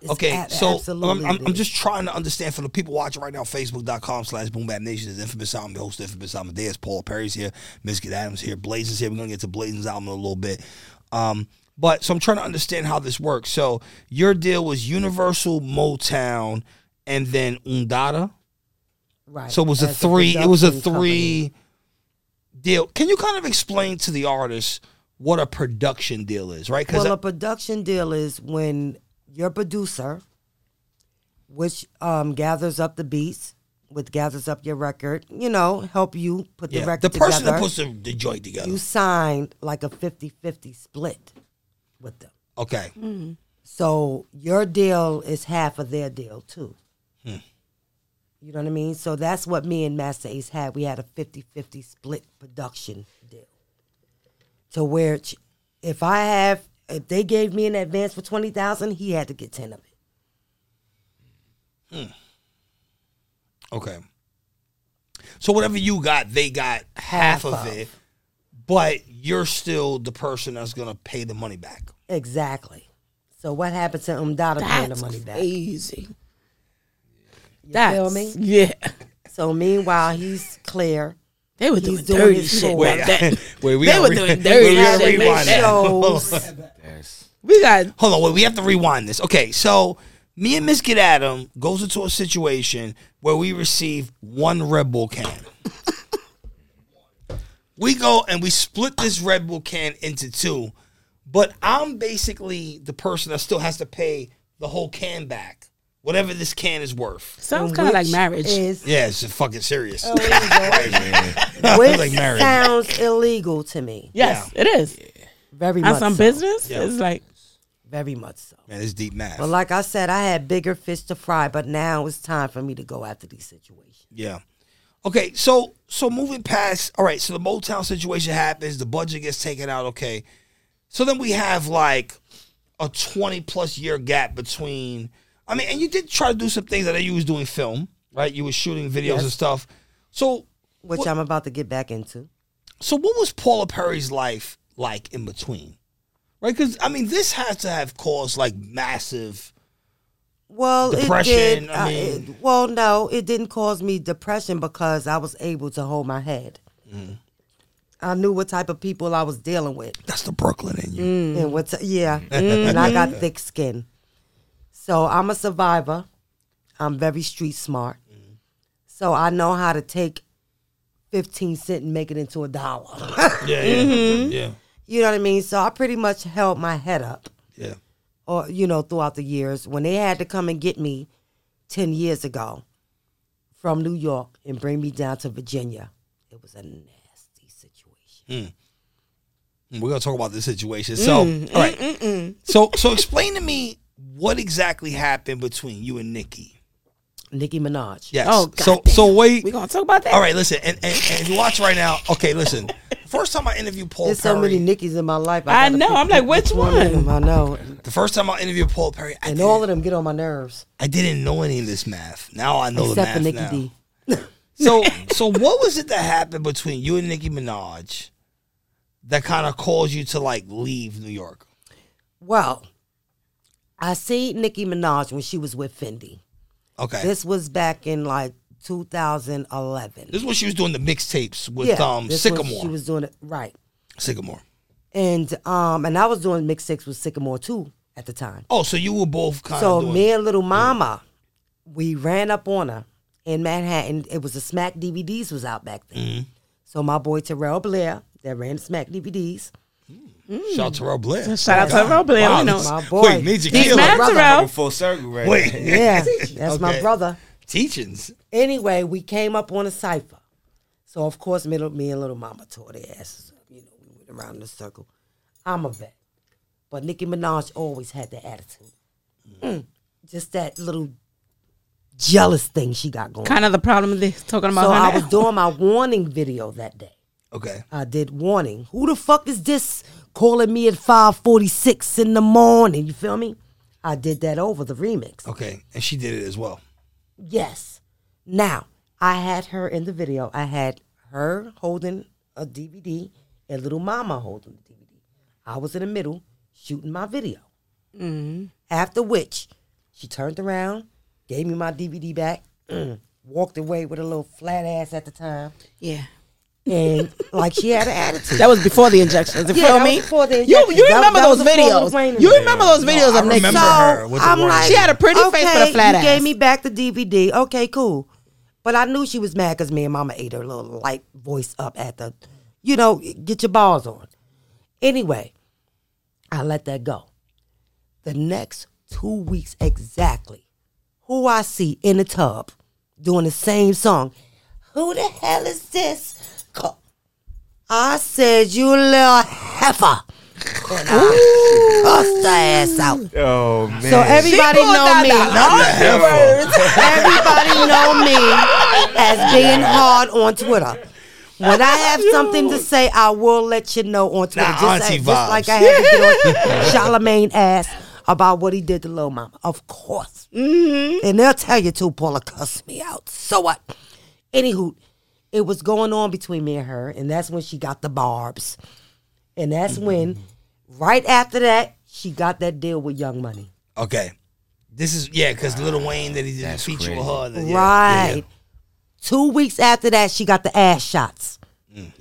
It's okay, a- so I'm, I'm, I'm just trying to understand for the people watching right now. Facebook.com slash Boom Bap Nation is Infamous. I'm the host of Infamous Amadeuz. Paula Perry's here. Misket Adams here. Blazen's here. We're going to get to Blazen's album in a little bit. Um, but so I'm trying to understand how this works. So your deal was Universal, Motown, and then Undada. Right. So it was As a three. A it was a three company. Deal. Can you kind of explain to the artists what a production deal is? Right. Well, I- a production deal is when your producer, which um, gathers up the beats, which gathers up your record, you know, help you put yeah, the record together. The person together, that puts the, the joint together. You signed like a fifty-fifty split with them. Okay. Mm-hmm. So your deal is half of their deal, too. Hmm. You know what I mean? So that's what me and Master Ace had. We had a fifty-fifty split production deal. To where if I have... If they gave me an advance for twenty thousand dollars, he had to get ten of it. Hmm. Okay. So whatever you got, they got half, half of, of it, but you're still the person that's going to pay the money back. Exactly. So what happened to Umdada paying the money back? That's crazy. You that's, feel me? Yeah. So meanwhile, he's clear. They were doing, doing dirty shit wait, about that. Wait, we they were re- doing dirty shit. We got hold on. Wait, we have to rewind this. Okay, so me and Misket Adam goes into a situation where we receive one Red Bull can. We go and we split this Red Bull can into two, but I'm basically the person that still has to pay the whole can back. Whatever this can is worth. Sounds kind of like marriage. Is, yeah, it's fucking serious. Illegal. Which like marriage. Sounds illegal to me. Yes, yeah. It is. Yeah. Very much so. On some business, yeah. It's like... Very much so. Man, it's deep math. But like I said, I had bigger fish to fry, but now it's time for me to go after these situations. Yeah. Okay, so so moving past... All right, so the Motown situation happens. The budget gets taken out. Okay. So then we have like a twenty-plus year gap between... I mean, and you did try to do some things that you was doing film, right? You were shooting videos yes. and stuff. So, Which what, I'm about to get back into. So what was Paula Perry's life like in between? Right? Because, I mean, this has to have caused, like, massive well, depression. It did, I mean. Uh, it, well, no, it didn't cause me depression because I was able to hold my head. Mm. I knew what type of people I was dealing with. That's the Brooklyn in you. Mm. And what's, yeah. Mm. And I got thick skin. So I'm a survivor. I'm very street smart. Mm-hmm. So I know how to take fifteen cents and make it into a dollar. yeah, yeah, mm-hmm. yeah. You know what I mean? So I pretty much held my head up. Yeah. Or, you know, throughout the years. When they had to come and get me ten years ago from New York and bring me down to Virginia, it was a nasty situation. Mm. We're going to talk about this situation. So, mm, all right. Mm, mm, mm. So, so explain to me, what exactly happened between you and Nicki? Nicki Minaj. Yes. Oh, God so damn. so wait. We're going to talk about that. All right, listen. And, and, and if you watch right now, okay, listen. First time I interviewed Paula Perry. There's so many Nickis in my life. I, I know. I'm like, which one? one? I know. The first time I interviewed Paula Perry. I and all of them get on my nerves. I didn't know any of this math. Now I know Except the math Except for Nikki now. D. so, so what was it that happened between you and Nicki Minaj that kind of caused you to, like, leave New York? Well... I see Nicki Minaj when she was with Fendi. Okay. This was back in like two thousand eleven. This is when she was doing the mixtapes with yeah, um, this Sycamore. She was doing it, right. Sycamore. And um, and I was doing mixtapes with Sycamore too at the time. Oh, so you were both kind so of doing... So me and Little Mama, yeah. we ran up on her in Manhattan. It was the Smack D V Ds was out back then. Mm-hmm. So my boy Terrell Blair, that ran the Smack D V Ds. Mm. Shout out to Terrell Blair. Shout out to Terrell Blair. Wow, know. My boy. Wait, Major Kill. My brother. Full circle, right? Wait. Yeah, that's okay. my brother. Teachings. Anyway, we came up on a cipher. So, of course, me and Little Mama tore their asses up. You know, we went around the circle. I'm a vet. But Nicki Minaj always had that attitude. Mm. Just that little jealous thing she got going. Kind of the problem they're talking about. So, her I now. was doing my warning video that day. Okay. I did warning. Who the fuck is this calling me at five forty-six in the morning? You feel me? I did that over the remix. Okay. And she did it as well. Yes. Now, I had her in the video. I had her holding a D V D and Little Mama holding the D V D. I was in the middle shooting my video. Mm-hmm. After which, she turned around, gave me my D V D back, walked away with a little flat ass at the time. Yeah. And like she had an attitude. That was before the injections. You yeah, feel me? Before the injections. You, you remember that, those that videos? You remember those videos no, of Nicki? So I'm like, she had a pretty okay, face, but a flat you ass. Gave me back the D V D. Okay, cool. But I knew she was mad because me and Mama ate her little light voice up at the, you know, get your balls on. Anyway, I let that go. The next two weeks exactly, who I see in the tub doing the same song. Who the hell is this? I said, you little heifer. And I cussed her ass out. Oh, man. So everybody know me. Everybody know me as being hard on Twitter. When I have something to say, I will let you know on Twitter. Nah, just, like, just like I had to get on Charlemagne ass about what he did to Lil Mama. Of course. Mm-hmm. And they'll tell you too, Paula cussed me out. So what? Anywho. It was going on between me and her, and that's when she got the barbs. And that's mm-hmm. when, right after that, she got that deal with Young Money. Okay. This is, yeah, because uh, Lil Wayne that he did a feature with her. That, yeah, right. Yeah. Two weeks after that, she got the ass shots. Mm.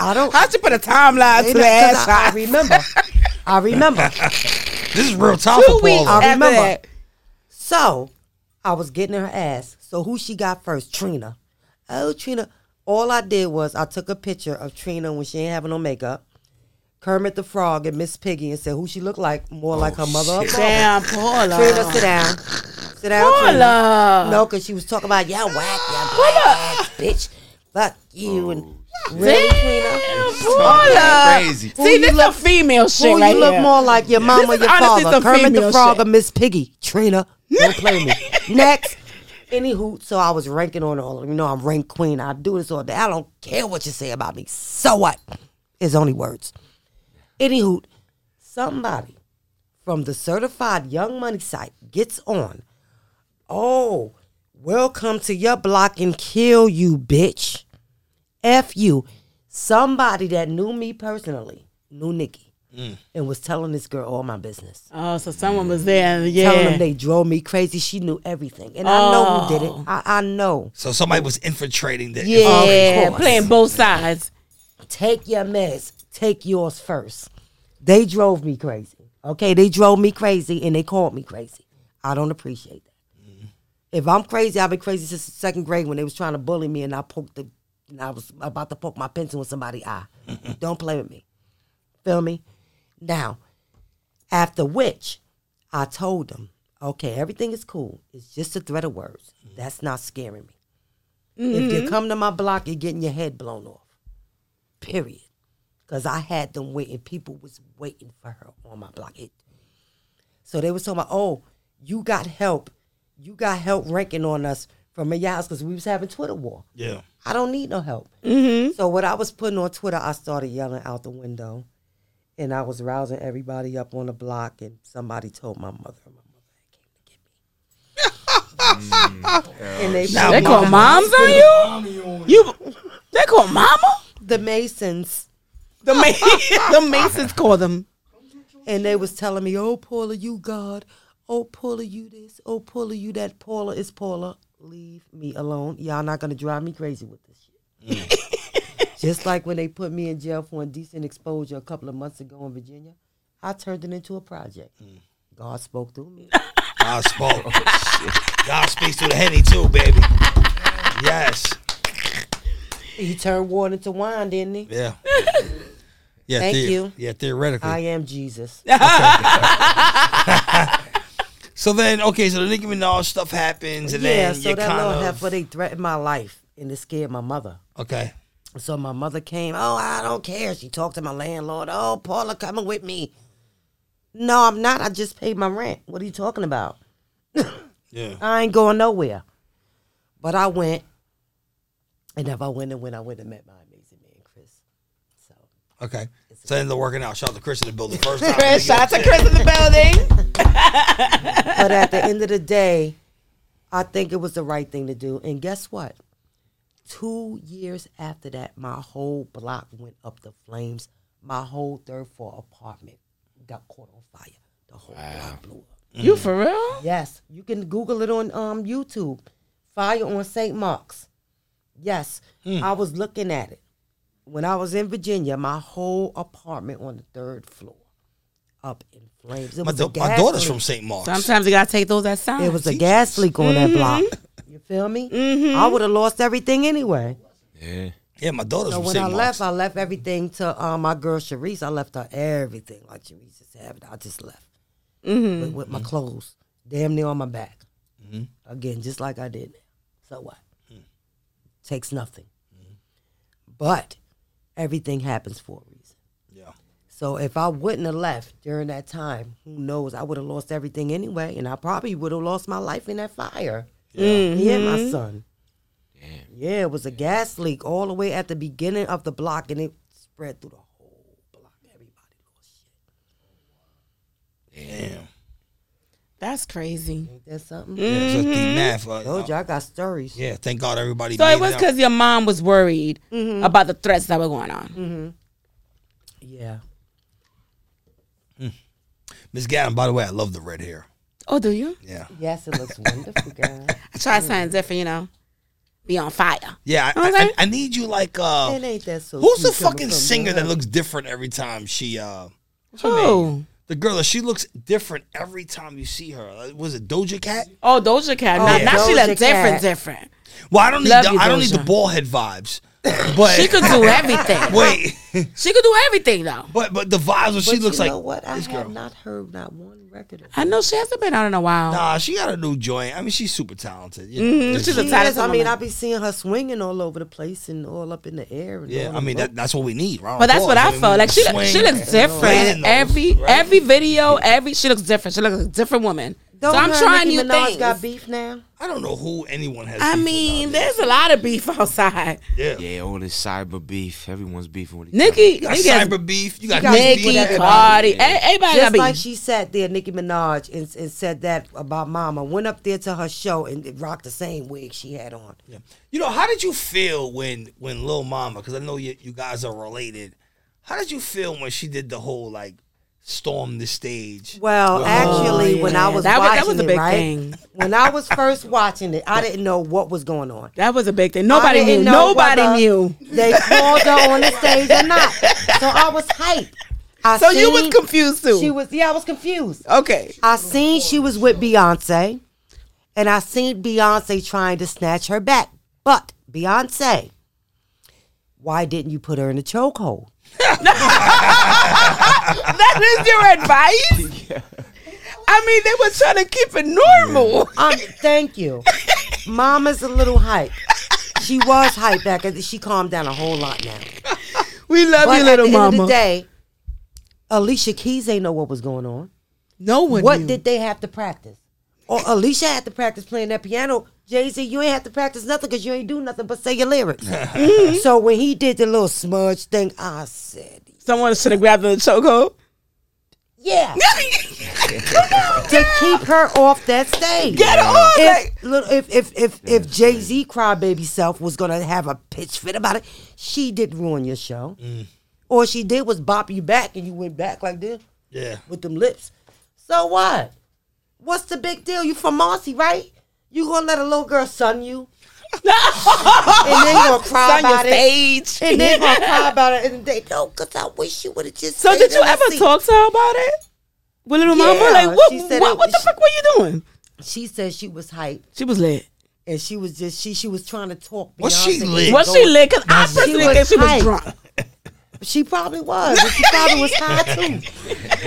I don't. How'd you put a timeline to the ass shots? I remember. I remember. This is real talk for Paula. I remember. That. So, I was getting her ass. So who she got first? Trina. Oh, Trina. All I did was I took a picture of Trina when she ain't having no makeup, Kermit the Frog and Miss Piggy, and said who she looked like, more oh, like her mother. Damn, Paula. Trina, sit down. Sit down, Paula. Trina. No, because she was talking about, y'all whack, y'all black ass, bitch. Fuck you. Oh. And really, Trina? Paula. Crazy. See, this is a female shit right here. You look more like your mama, your father, Kermit the Frog or Miss Piggy. Trina, don't play me. Next. Anywho, so I was ranking on all of them. You know, I'm rank queen. I do this all day. I don't care what you say about me. So what? It's only words. Anywho, somebody from the certified Young Money site gets on. Oh, welcome to your block and kill you, bitch. F you. Somebody that knew me personally knew Nikki. Mm. And was telling this girl all my business. Oh, so someone was there, yeah. Telling them they drove me crazy. She knew everything. And oh. I know who did it. I, I know. So somebody was infiltrating that. Yeah, playing both sides. Take your mess. Take yours first. They drove me crazy. Okay, they drove me crazy and they called me crazy. I don't appreciate that. Mm. If I'm crazy, I've been crazy since the second grade when they was trying to bully me and I poked the, and I was about to poke my pencil in somebody's eye. Mm-hmm. Don't play with me. Feel me? Now, after which, I told them, okay, everything is cool. It's just a threat of words. That's not scaring me. Mm-hmm. If you come to my block, you're getting your head blown off. Period. Because I had them waiting. People was waiting for her on my block. It, so they was talking about, oh, you got help. You got help ranking on us from your house because we was having Twitter war. Yeah. I don't need no help. Mm-hmm. So what I was putting on Twitter, I started yelling out the window. And I was rousing everybody up on the block, and somebody told my mother, my mother came to get me. And they, now, they call moms on you? You? They call mama? The Masons. The, Ma- the Masons call them. And they was telling me, oh, Paula, you God. Oh, Paula, you this. Oh, Paula, you that. Paula is Paula. Leave me alone. Y'all not going to drive me crazy with this shit. Mm. Just like when they put me in jail for indecent exposure a couple of months ago in Virginia, I turned it into a project. Mm. God spoke through me. God spoke. God speaks through the Henny too, baby. Yes. He turned water into wine, didn't he? Yeah. yeah Thank the- you. Yeah, theoretically. I am Jesus. Okay. So then, okay, so the Nicki Minaj stuff happens, and yeah, then so you that kind little heifer, they threatened my life, and it scared my mother. Okay. So my mother came, oh, I don't care. She talked to my landlord, oh, Paula, coming with me. No, I'm not. I just paid my rent. What are you talking about? Yeah. I ain't going nowhere. But I went, and if I went and went, I went and met my amazing man, Chris. So okay. So ended up working out. Shout out to Chris in the building. First time. Chris, shout out to Chris in the building. But at the end of the day, I think it was the right thing to do. And guess what? Two years after that, my whole block went up the flames. My whole third floor apartment got caught on fire. The whole wow. block blew up. You for real? Yes. You can Google it on um, YouTube. Fire on Saint Mark's. Yes. Mm. I was looking at it. When I was in Virginia, my whole apartment on the third floor up in flames. It my, was do- my daughter's leak. From Saint Mark's. Sometimes you got to take those at times. It was a gas leak on mm-hmm. that block. You feel me? Mm-hmm. I would have lost everything anyway. Yeah. Yeah, my daughter's so from Saint Mark's. So when I left, I left everything to um, my girl Sharice. I left her everything. Like Sharice just had, I just left. Mm-hmm. With, with my mm-hmm. clothes. Damn near on my back. Mm-hmm. Again, just like I did. So what? Mm-hmm. Takes nothing. Mm-hmm. But everything happens for a reason. Yeah. So if I wouldn't have left during that time, who knows? I would have lost everything anyway, and I probably would have lost my life in that fire. Yeah, mm-hmm. yeah my son. Damn. Yeah, it was a Damn. gas leak all the way at the beginning of the block, and it spread through the whole block. Everybody lost shit. Damn. That's crazy. Ain't that something? Yeah, just the math. I told you, I got stories. Yeah, thank God everybody. So made it was because your mom was worried mm-hmm. about the threats that were going on. Mm-hmm. Yeah. Mm. Miss Gaddam, by the way, I love the red hair. Oh, do you? Yeah. Yes, it looks wonderful, girl. I try something different, you know. Be on fire. Yeah, I, okay. I, I need you like. Uh, it ain't that so. Who's the fucking singer that looks different every time she? Uh, what's her Who? name? The girl, she looks different every time you see her. Was it Doja Cat? Oh, Doja Cat. Oh, now, yeah. now Doja she looks different, different. Well, I don't need. The, you, I don't need the ball head vibes. But she could do everything. Wait, she could do everything though. But but the vibes when she looks like. You know like, what? I this have girl. not heard not one record. I know she hasn't been out in a while. Nah, she got a new joint. I mean, she's super talented. You know, mm-hmm. She's she a talented. Is, I mean, I be seeing her swinging all over the place and all up in the air. And yeah, I mean that, that's what we need. But that's what I, I mean, felt like. She swing, she looks different. Those, every right? every video, every she looks different. She looks like a different woman. Don't so I'm trying Nicki new Minaj things. Got beef now. I don't know who anyone has. I beef mean, there's a lot of beef outside. Yeah, yeah, all this cyber beef. Everyone's beefing with each other. Nicki, you got Nicki cyber has, beef. You got, got Nicki, Cardi. Yeah. Everybody just got beef. Like she sat there, Nicki Minaj, and, and said that about Mama. Went up there to her show and rocked the same wig she had on. Yeah. You know, how did you feel when when Lil Mama? Because I know you you guys are related. How did you feel when she did the whole like? Storm the stage. Well, actually, oh, yeah. when I was that watching was, that was a big it, right? thing. When I was first watching it, I didn't know what was going on. That was a big thing. Nobody knew. Nobody knew. They called her on the stage or not. So I was hyped. I so seen, you was confused too. She was. Yeah, I was confused. Okay. I seen she was with Beyonce, and I seen Beyonce trying to snatch her back. But Beyonce, why didn't you put her in a chokehold? That is your advice? Yeah. I mean, they were trying to keep it normal. Um, thank you. Mama's a little hype. She was hype back then. She calmed down a whole lot now. We love but you, little mama. At the end of the day, Alicia Keys ain't know what was going on. No one What knew. Did they have to practice? Or Alicia had to practice playing that piano. Jay-Z, you ain't have to practice nothing because you ain't do nothing but say your lyrics. Mm-hmm. So when he did the little smudge thing, I said... Someone should have grabbed the chokehold? Yeah. To keep her off that stage. Get her off that! If, if, if, if, if Jay-Z crybaby self was going to have a pitch fit about it, she did ruin your show. Mm. All she did was bop you back and you went back like this. Yeah. With them lips. So what? What's the big deal? You from Marcy, right? You gonna let a little girl sun you? And then you gonna cry sun about your it. Stage. And then gonna cry about it. And they no, cause I wish you would have just. So did you ever seat. talk to her about it? With little yeah, mama, like what? What, it, what the she, fuck were you doing? She said she was hyped. She was lit, and she was just she. She was trying to talk. Was she lit? Was she lit? Cause I personally think she was, she was drunk. She probably was. She probably was high too.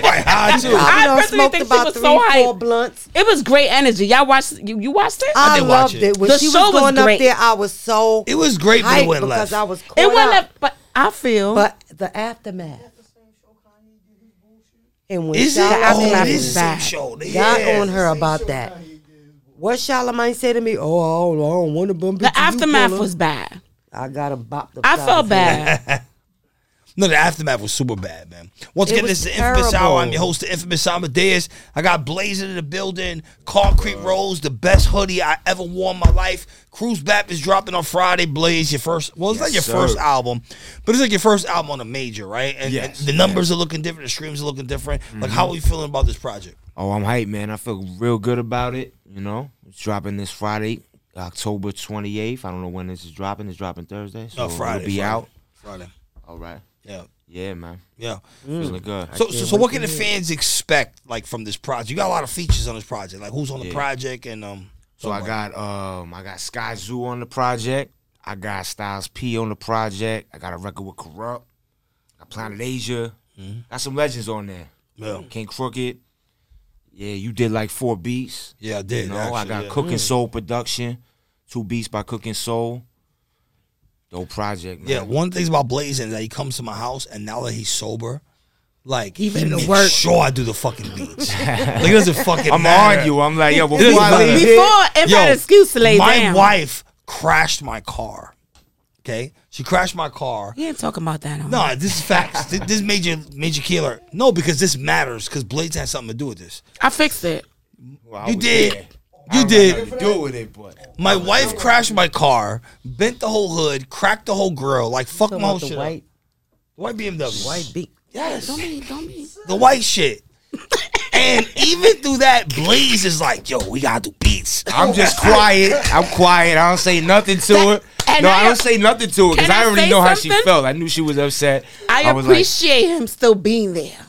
Right, high too. I, I personally think she about was three, so high. Four blunts. It was great energy. Y'all watched. You, you watched it. I, I did loved watch it. it. When the she show was going was great. Up there, I was so. It was great, but it went left. Because I was caught it went left, but I feel. But the aftermath. And when is it? Oh, it is the same show. Got yeah. on her about that. What Charlamagne said to me? Oh, I don't want to bump into you. The aftermath was bad. I got to bop the. I felt bad. No, the aftermath was super bad, man. Once it again, this is the terrible. Infamous Hour. I'm your host, the Infamous Amadeuz. I got blazing in the building. Concrete uh, Rose, the best hoodie I ever wore in my life. Cruise Bap is dropping on Friday. Blaze, your first, well, it's yes, not your sir. first album, but it's like your first album on a major, right? And, yes, and the numbers yes. are looking different. The streams are looking different. Mm-hmm. Like, how are you feeling about this project? Oh, I'm hyped, man. I feel real good about it. You know, it's dropping this Friday, October twenty-eighth. I don't know when this is dropping. It's dropping Thursday. So no, Friday. It'll be Friday. out. Friday. All right. Yeah. Yeah, man. Yeah. Mm. Feeling good. So, so, so what can the fans expect, like, from this project? You got a lot of features on this project. Like, who's on yeah. the project? And um. So I got um I got Sky Zoo on the project. I got Styles P on the project. I got a record with Corrupt. I got Planet Asia. Mm-hmm. Got some legends on there. Yeah. King Crooked. Yeah, you did like four beats. Yeah, I did. You know, actually, I got yeah. Cooking mm. Soul production. Two beats by Cooking Soul. Dope project, man. Yeah, one thing about Blazin' is that he comes to my house, and now that he's sober, like, even he the work. Sure, I do the fucking beats. Like, it doesn't fucking I'm matter. I'm on you. I'm like, yo, before I leave Before everybody excuse to lay my down. My wife crashed my car, okay? She crashed my car. You ain't talking about that. No, nah, this is facts. This is major, major killer. No, because this matters, because Blazin' has something to do with this. I fixed it. Well, you did. There. You did. To do with it, but my wife crashed my car, bent the whole hood, cracked the whole grill. Like fuck my whole shit. White, white B M W, white beat. Yes, don't be, don't be. The white shit. And even through that, Blaze is like, yo, we gotta do beats. I'm just quiet. I'm quiet. I don't say nothing to that, it. No, I, I don't say nothing to it because I already know something? How she felt. I knew she was upset. I, I appreciate like, him still being there.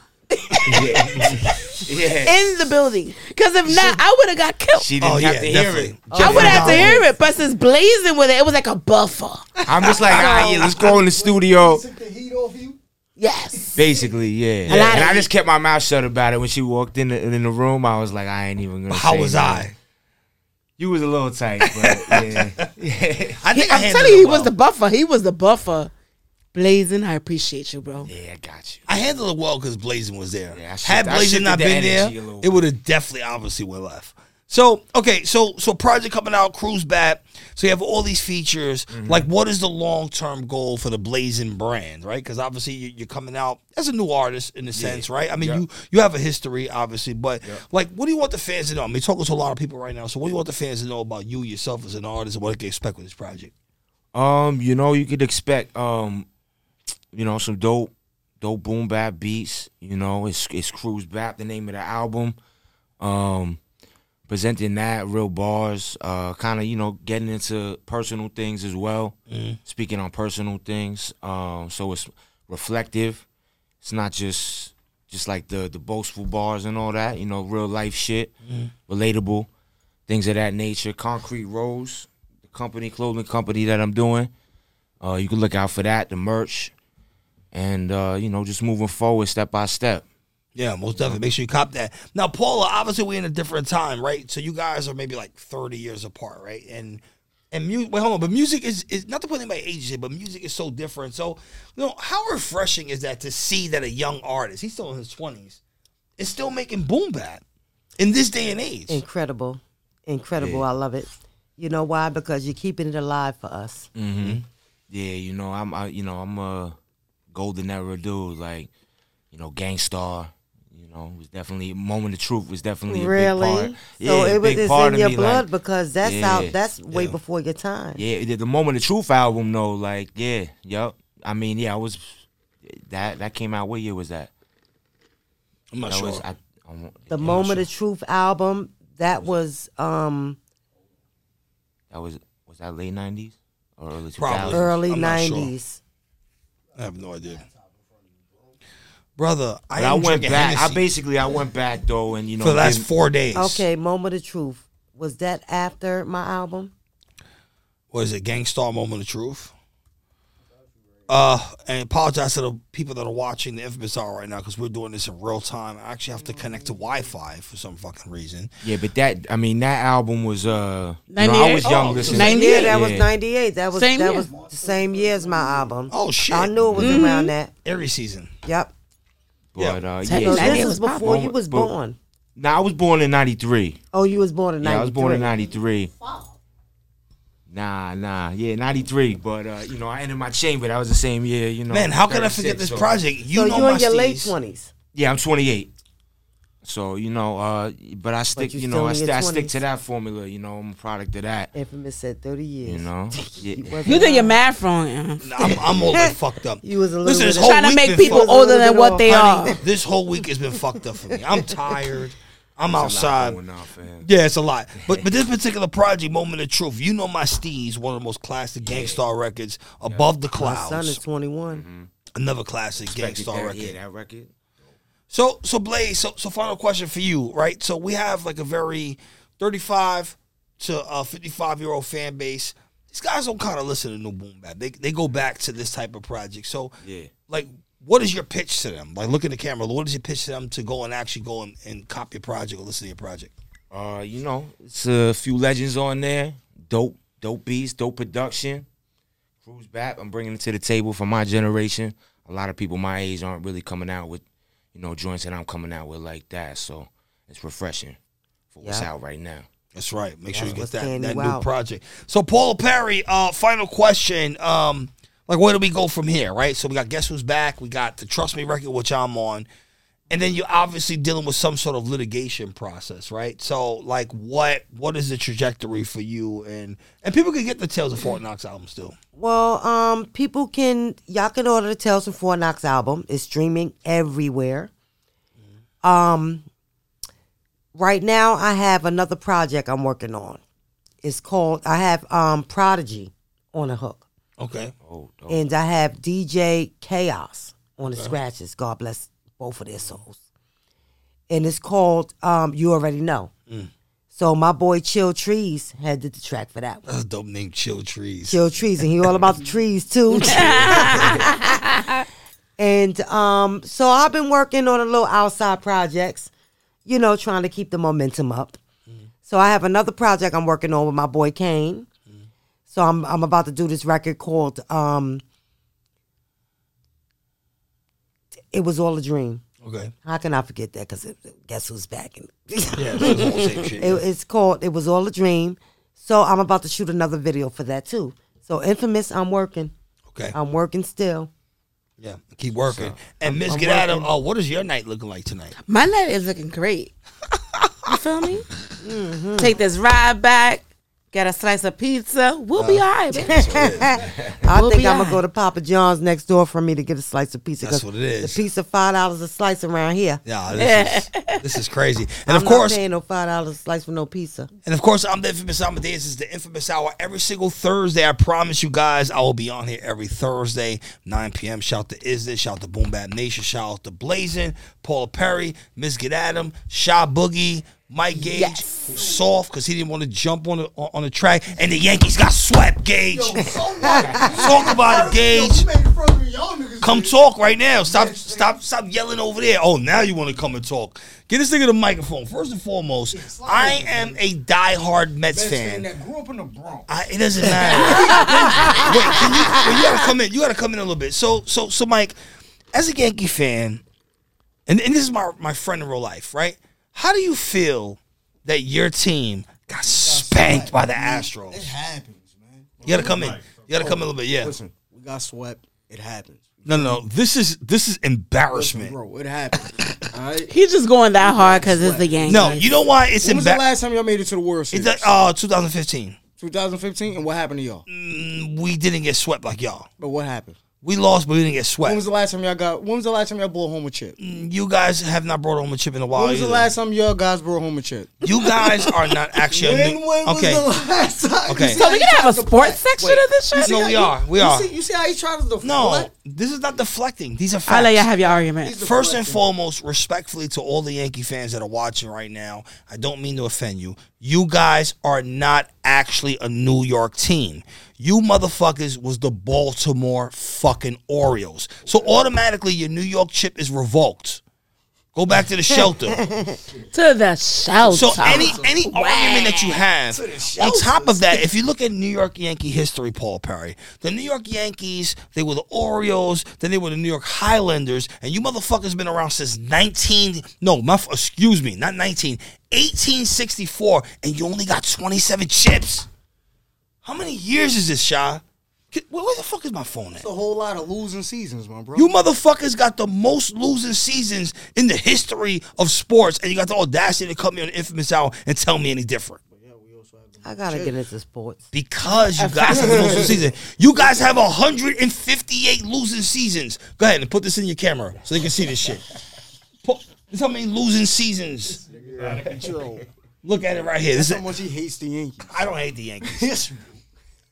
Yeah. Yeah. In the building. Because if she, not, I would have got killed. She didn't oh, have yeah, to definitely. hear it. Oh, I would have no. to hear it. But since Blazing with it, it was like a buffer. I'm just like, all right, yeah, let's go in the studio. Took the heat off you? Yes. Basically, yeah. yeah. And I just kept my mouth shut about it. When she walked in the, in the room, I was like, I ain't even going to say How was anything. I? You was a little tight, but yeah. yeah. I think he, I'm telling you, he well. was the buffer. He was the buffer. Blazin', I appreciate you, bro. Yeah, I got you. I handled it well because Blazin' was there. Yeah, I should, Had Blazin' not been there, it would have definitely, obviously, went left. So, okay, so so project coming out, Cruise Bap. So you have all these features. Mm-hmm. Like, what is the long-term goal for the Blazin' brand, right? Because obviously you're coming out as a new artist in a sense, yeah. right? I mean, yeah. you you have a history, obviously, but yeah. like, what do you want the fans to know? I mean, talking to a lot of people right now. So, what do you want the fans to know about you yourself as an artist and what they can expect with this project? Um, you know, you could expect um. You know, some dope, dope boom bap beats. You know, it's it's Cruise Bap, the name of the album. Um, presenting that, real bars, uh, kind of, you know, getting into personal things as well. Mm. Speaking on personal things. Um, so it's reflective. It's not just just like the the boastful bars and all that, you know, real life shit, mm. relatable, things of that nature. Concrete Rose, the company, clothing company that I'm doing. Uh, you can look out for that, the merch. And, uh, you know, just moving forward step by step. Yeah, most definitely. Make sure you cop that. Now, Paula, obviously we're in a different time, right? So you guys are maybe like thirty years apart, right? And and mu- wait, hold on. But music is, is, not to put anybody ages in, but music is so different. So, you know, how refreshing is that to see that a young artist, he's still in his twenties, is still making boom bap in this day and age? Incredible. Incredible. Yeah. I love it. You know why? Because you're keeping it alive for us. Mm-hmm. Yeah, you know, I'm, I, you know, I'm, uh... golden era dude, like, you know, Gangstar, you know, was definitely Moment of Truth was definitely really? a big part. So yeah, it was it's in your me, blood like, because that's yeah, out that's yeah. way before your time. Yeah, the Moment of Truth album though, like, yeah, yep. I mean, yeah, I was that that came out what year was that? I'm not that sure. Was, I, I'm, the I'm Moment sure. of Truth album, that was, was um That was was that late nineties or early two thousands? Early nineties. I have no idea, brother. I, I went back. Hennessy. I basically I went back though, and you know for the last four days. Okay, Moment of Truth, was that after my album? Was it Gangstar Moment of Truth? Uh, and apologize to the people that are watching the Infamous Hour right now because we're doing this in real time. I actually have to connect to Wi-Fi for some fucking reason. Yeah, but that I mean that album was uh, you know, I was young oh, listening. ninety-eight, that was ninety-eight. That was same that year. was the same year as my album. Oh shit! I knew it was mm-hmm. around that every season. Yep. But uh, yeah, no, this was before you was but, born. No, nah, I was born in ninety-three. Oh, you was born in ninety-three. Yeah, I was born in ninety-three. Wow. Nah, nah, yeah, ninety-three, but, uh, you know, I entered my chamber, that was the same year, you know. Man, how can I forget this so. project? You so know you in your late twenties? Yeah, I'm twenty-eight. So, you know, uh, but I stick, but you, you know, I, st- I stick to that formula, you know, I'm a product of that. Infamous said thirty years. You know? Yeah. You, you did your math wrong. Nah, I'm, I'm all like fucked up. You was a little Listen, this whole trying to make people older than what they Honey, are. This whole week has been fucked up for me. I'm tired. I'm There's outside. Off, yeah, it's a lot. But but this particular project, Moment of Truth, You Know My Steez, one of the most classic gangstar yeah. records, yeah. Above the Clouds. My son is twenty-one. Mm-hmm. Another classic gangstar record. Yeah, that record. So so Blaze, so so final question for you, right? So we have like a very thirty-five to uh, fifty-five year old fan base. These guys don't kind of listen to no boom bap. They they go back to this type of project. So yeah, like. What is your pitch to them? Like, look in the camera. What is your pitch to them to go and actually go and, and cop your project or listen to your project? Uh, you know, it's a few legends on there. Dope, dope beats, dope production. Cruise Bap, I'm bringing it to the table for my generation. A lot of people my age aren't really coming out with, you know, joints that I'm coming out with like that. So it's refreshing for what's yeah. out right now. That's right. Make yeah, sure you get that, that new project. So, Paula Perry, uh, final question. Um... Like, where do we go from here, right? So we got Guess Who's Back. We got the Trust Me record, which I'm on. And then you're obviously dealing with some sort of litigation process, right? So, like, what what is the trajectory for you? And and people can get the Tales of Fort Knox album still. Well, um, people can, y'all can order the Tales of Fort Knox album. It's streaming everywhere. Mm-hmm. Um, right now, I have another project I'm working on. It's called, I have um, Prodigy on the hook. Okay. Oh, and I have D J Chaos on the okay. scratches. God bless both of their souls. And it's called um, You Already Know. Mm. So my boy Chill Trees had did the track for that one. That's a dope name, Chill Trees. Chill Trees. And he all about the trees, too. And um, so I've been working on a little outside projects, you know, trying to keep the momentum up. Mm. So I have another project I'm working on with my boy Kane. So I'm I'm about to do this record called um, It Was All a Dream. Okay. How can I forget that? Because Guess Who's Back. And yeah, it's all the same shit. It, it's called It Was All a Dream. So I'm about to shoot another video for that too. So Infamous, I'm working. Okay. I'm working still. Yeah, keep working. So, and Miss Get Out of oh, what is your night looking like tonight? My night is looking great. You feel me? Mm-hmm. Take this ride back. Got a slice of pizza. We'll uh, be all right. I we'll think I'm going right. to go to Papa John's next door for me to get a slice of pizza. That's what it is. The pizza, five dollars a slice around here. Yeah, this, is, this is crazy. And I'm of course, not paying no five dollars a slice for no pizza. And of course, I'm the Infamous Amadeuz. It's the Infamous Hour every single Thursday. I promise you guys, I will be on here every Thursday, nine p.m. Shout to Is This. Shout to Boom Bap Nation. Shout to Blazin', Paula Perry, Miss Get Adam, Sha Boogie, Mike Gage, yes. who's soft because he didn't want to jump on the on the track, and the Yankees got swept. Gage, yo, so talk about it, Gage. Yo, come talk right now. Stop, yes, stop, stop yelling over there. Oh, now you want to come and talk? Get this nigga the microphone. First and foremost, I am a diehard Mets Best fan. fan that grew up in the Bronx. I, it doesn't matter. Wait, can you, you gotta come in. You gotta come in a little bit. So, so, so, Mike, as a Yankee fan, and and this is my my friend in real life, right? How do you feel that your team got spanked by the Astros? It happens, man. You gotta come in. You gotta come in a little bit, yeah. Listen, we got swept. It happens. No, no, no. This is this is embarrassment, listen, bro. It happens. All right? He's just going that hard because it's the Yankees. No, you know why it's embarrassing. When was the last time y'all made it to the World Series? It's uh, twenty fifteen. twenty fifteen, and what happened to y'all? Mm, we didn't get swept like y'all. But what happened? We lost, but we didn't get swept. When was the last time y'all got? When was the last time y'all brought home a chip? You guys have not brought home a chip in a while. When was the either. last time y'all guys brought home a chip? You guys are not actually. when, new, when okay. was the last time? Okay. So we gonna have a sports section Wait, of this show? No, how, we are. We you are. See, you see how he tries to deflect? No, this is not deflecting. These are facts. I let y'all have your argument. First and foremost, respectfully to all the Yankee fans that are watching right now, I don't mean to offend you. You guys are not actually a New York team. You motherfuckers was the Baltimore fucking Orioles. So automatically your New York chip is revoked. Go back to the shelter. To the shelter. So any any wow. argument that you have, on top of that, if you look at New York Yankee history, Paul Perry, the New York Yankees, they were the Orioles, then they were the New York Highlanders, and you motherfuckers been around since nineteen, no, my, excuse me, not nineteen, eighteen sixty-four, and you only got twenty-seven chips. How many years is this, Sha? Where the fuck is my phone at? It's a whole lot of losing seasons, my bro. You motherfuckers got the most losing seasons in the history of sports, and you got the audacity to cut me on the Infamous Hour and tell me any different. I gotta get into sports. Because you guys have a losing season. You guys have one hundred fifty-eight losing seasons. Go ahead and put this in your camera so they can see this shit. Put, this how many losing seasons. Out of control. Look at it right here. This That's is how much he hates the Yankees. I don't hate the Yankees.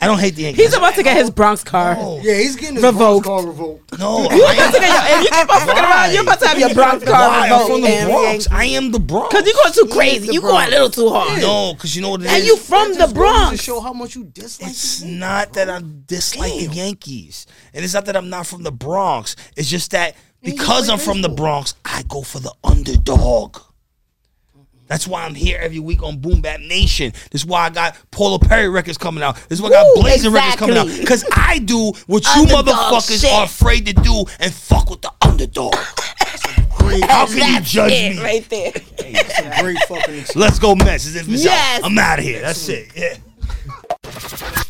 I don't hate the Yankees. He's about to get his Bronx car. No. Yeah, he's getting his revoked. Bronx car revoked. No, you're about to get your, if you keep on fucking around, you're about to have your Bronx car Why? revoked. I'm from the Bronx. I am the Bronx. Because you're going too crazy. You're going a little too hard. Yeah. No, because you know what it is. And you from it the Bronx. To show how much you dislike. It's the not that I dislike Damn. the Yankees, and it's not that I'm not from the Bronx. It's just that because I'm from the Bronx, I go for the underdog. That's why I'm here every week on Boom Bap Nation. This is why I got Paula Perry records coming out. This is why I got Blazing exactly. records coming out. Because I do what you motherfuckers shit. are afraid to do and fuck with the underdog. How can you judge me? Right there. Hey, that's a great fucking experience. Let's go, Mets. Yes. I'm out of here. That's it. Yeah.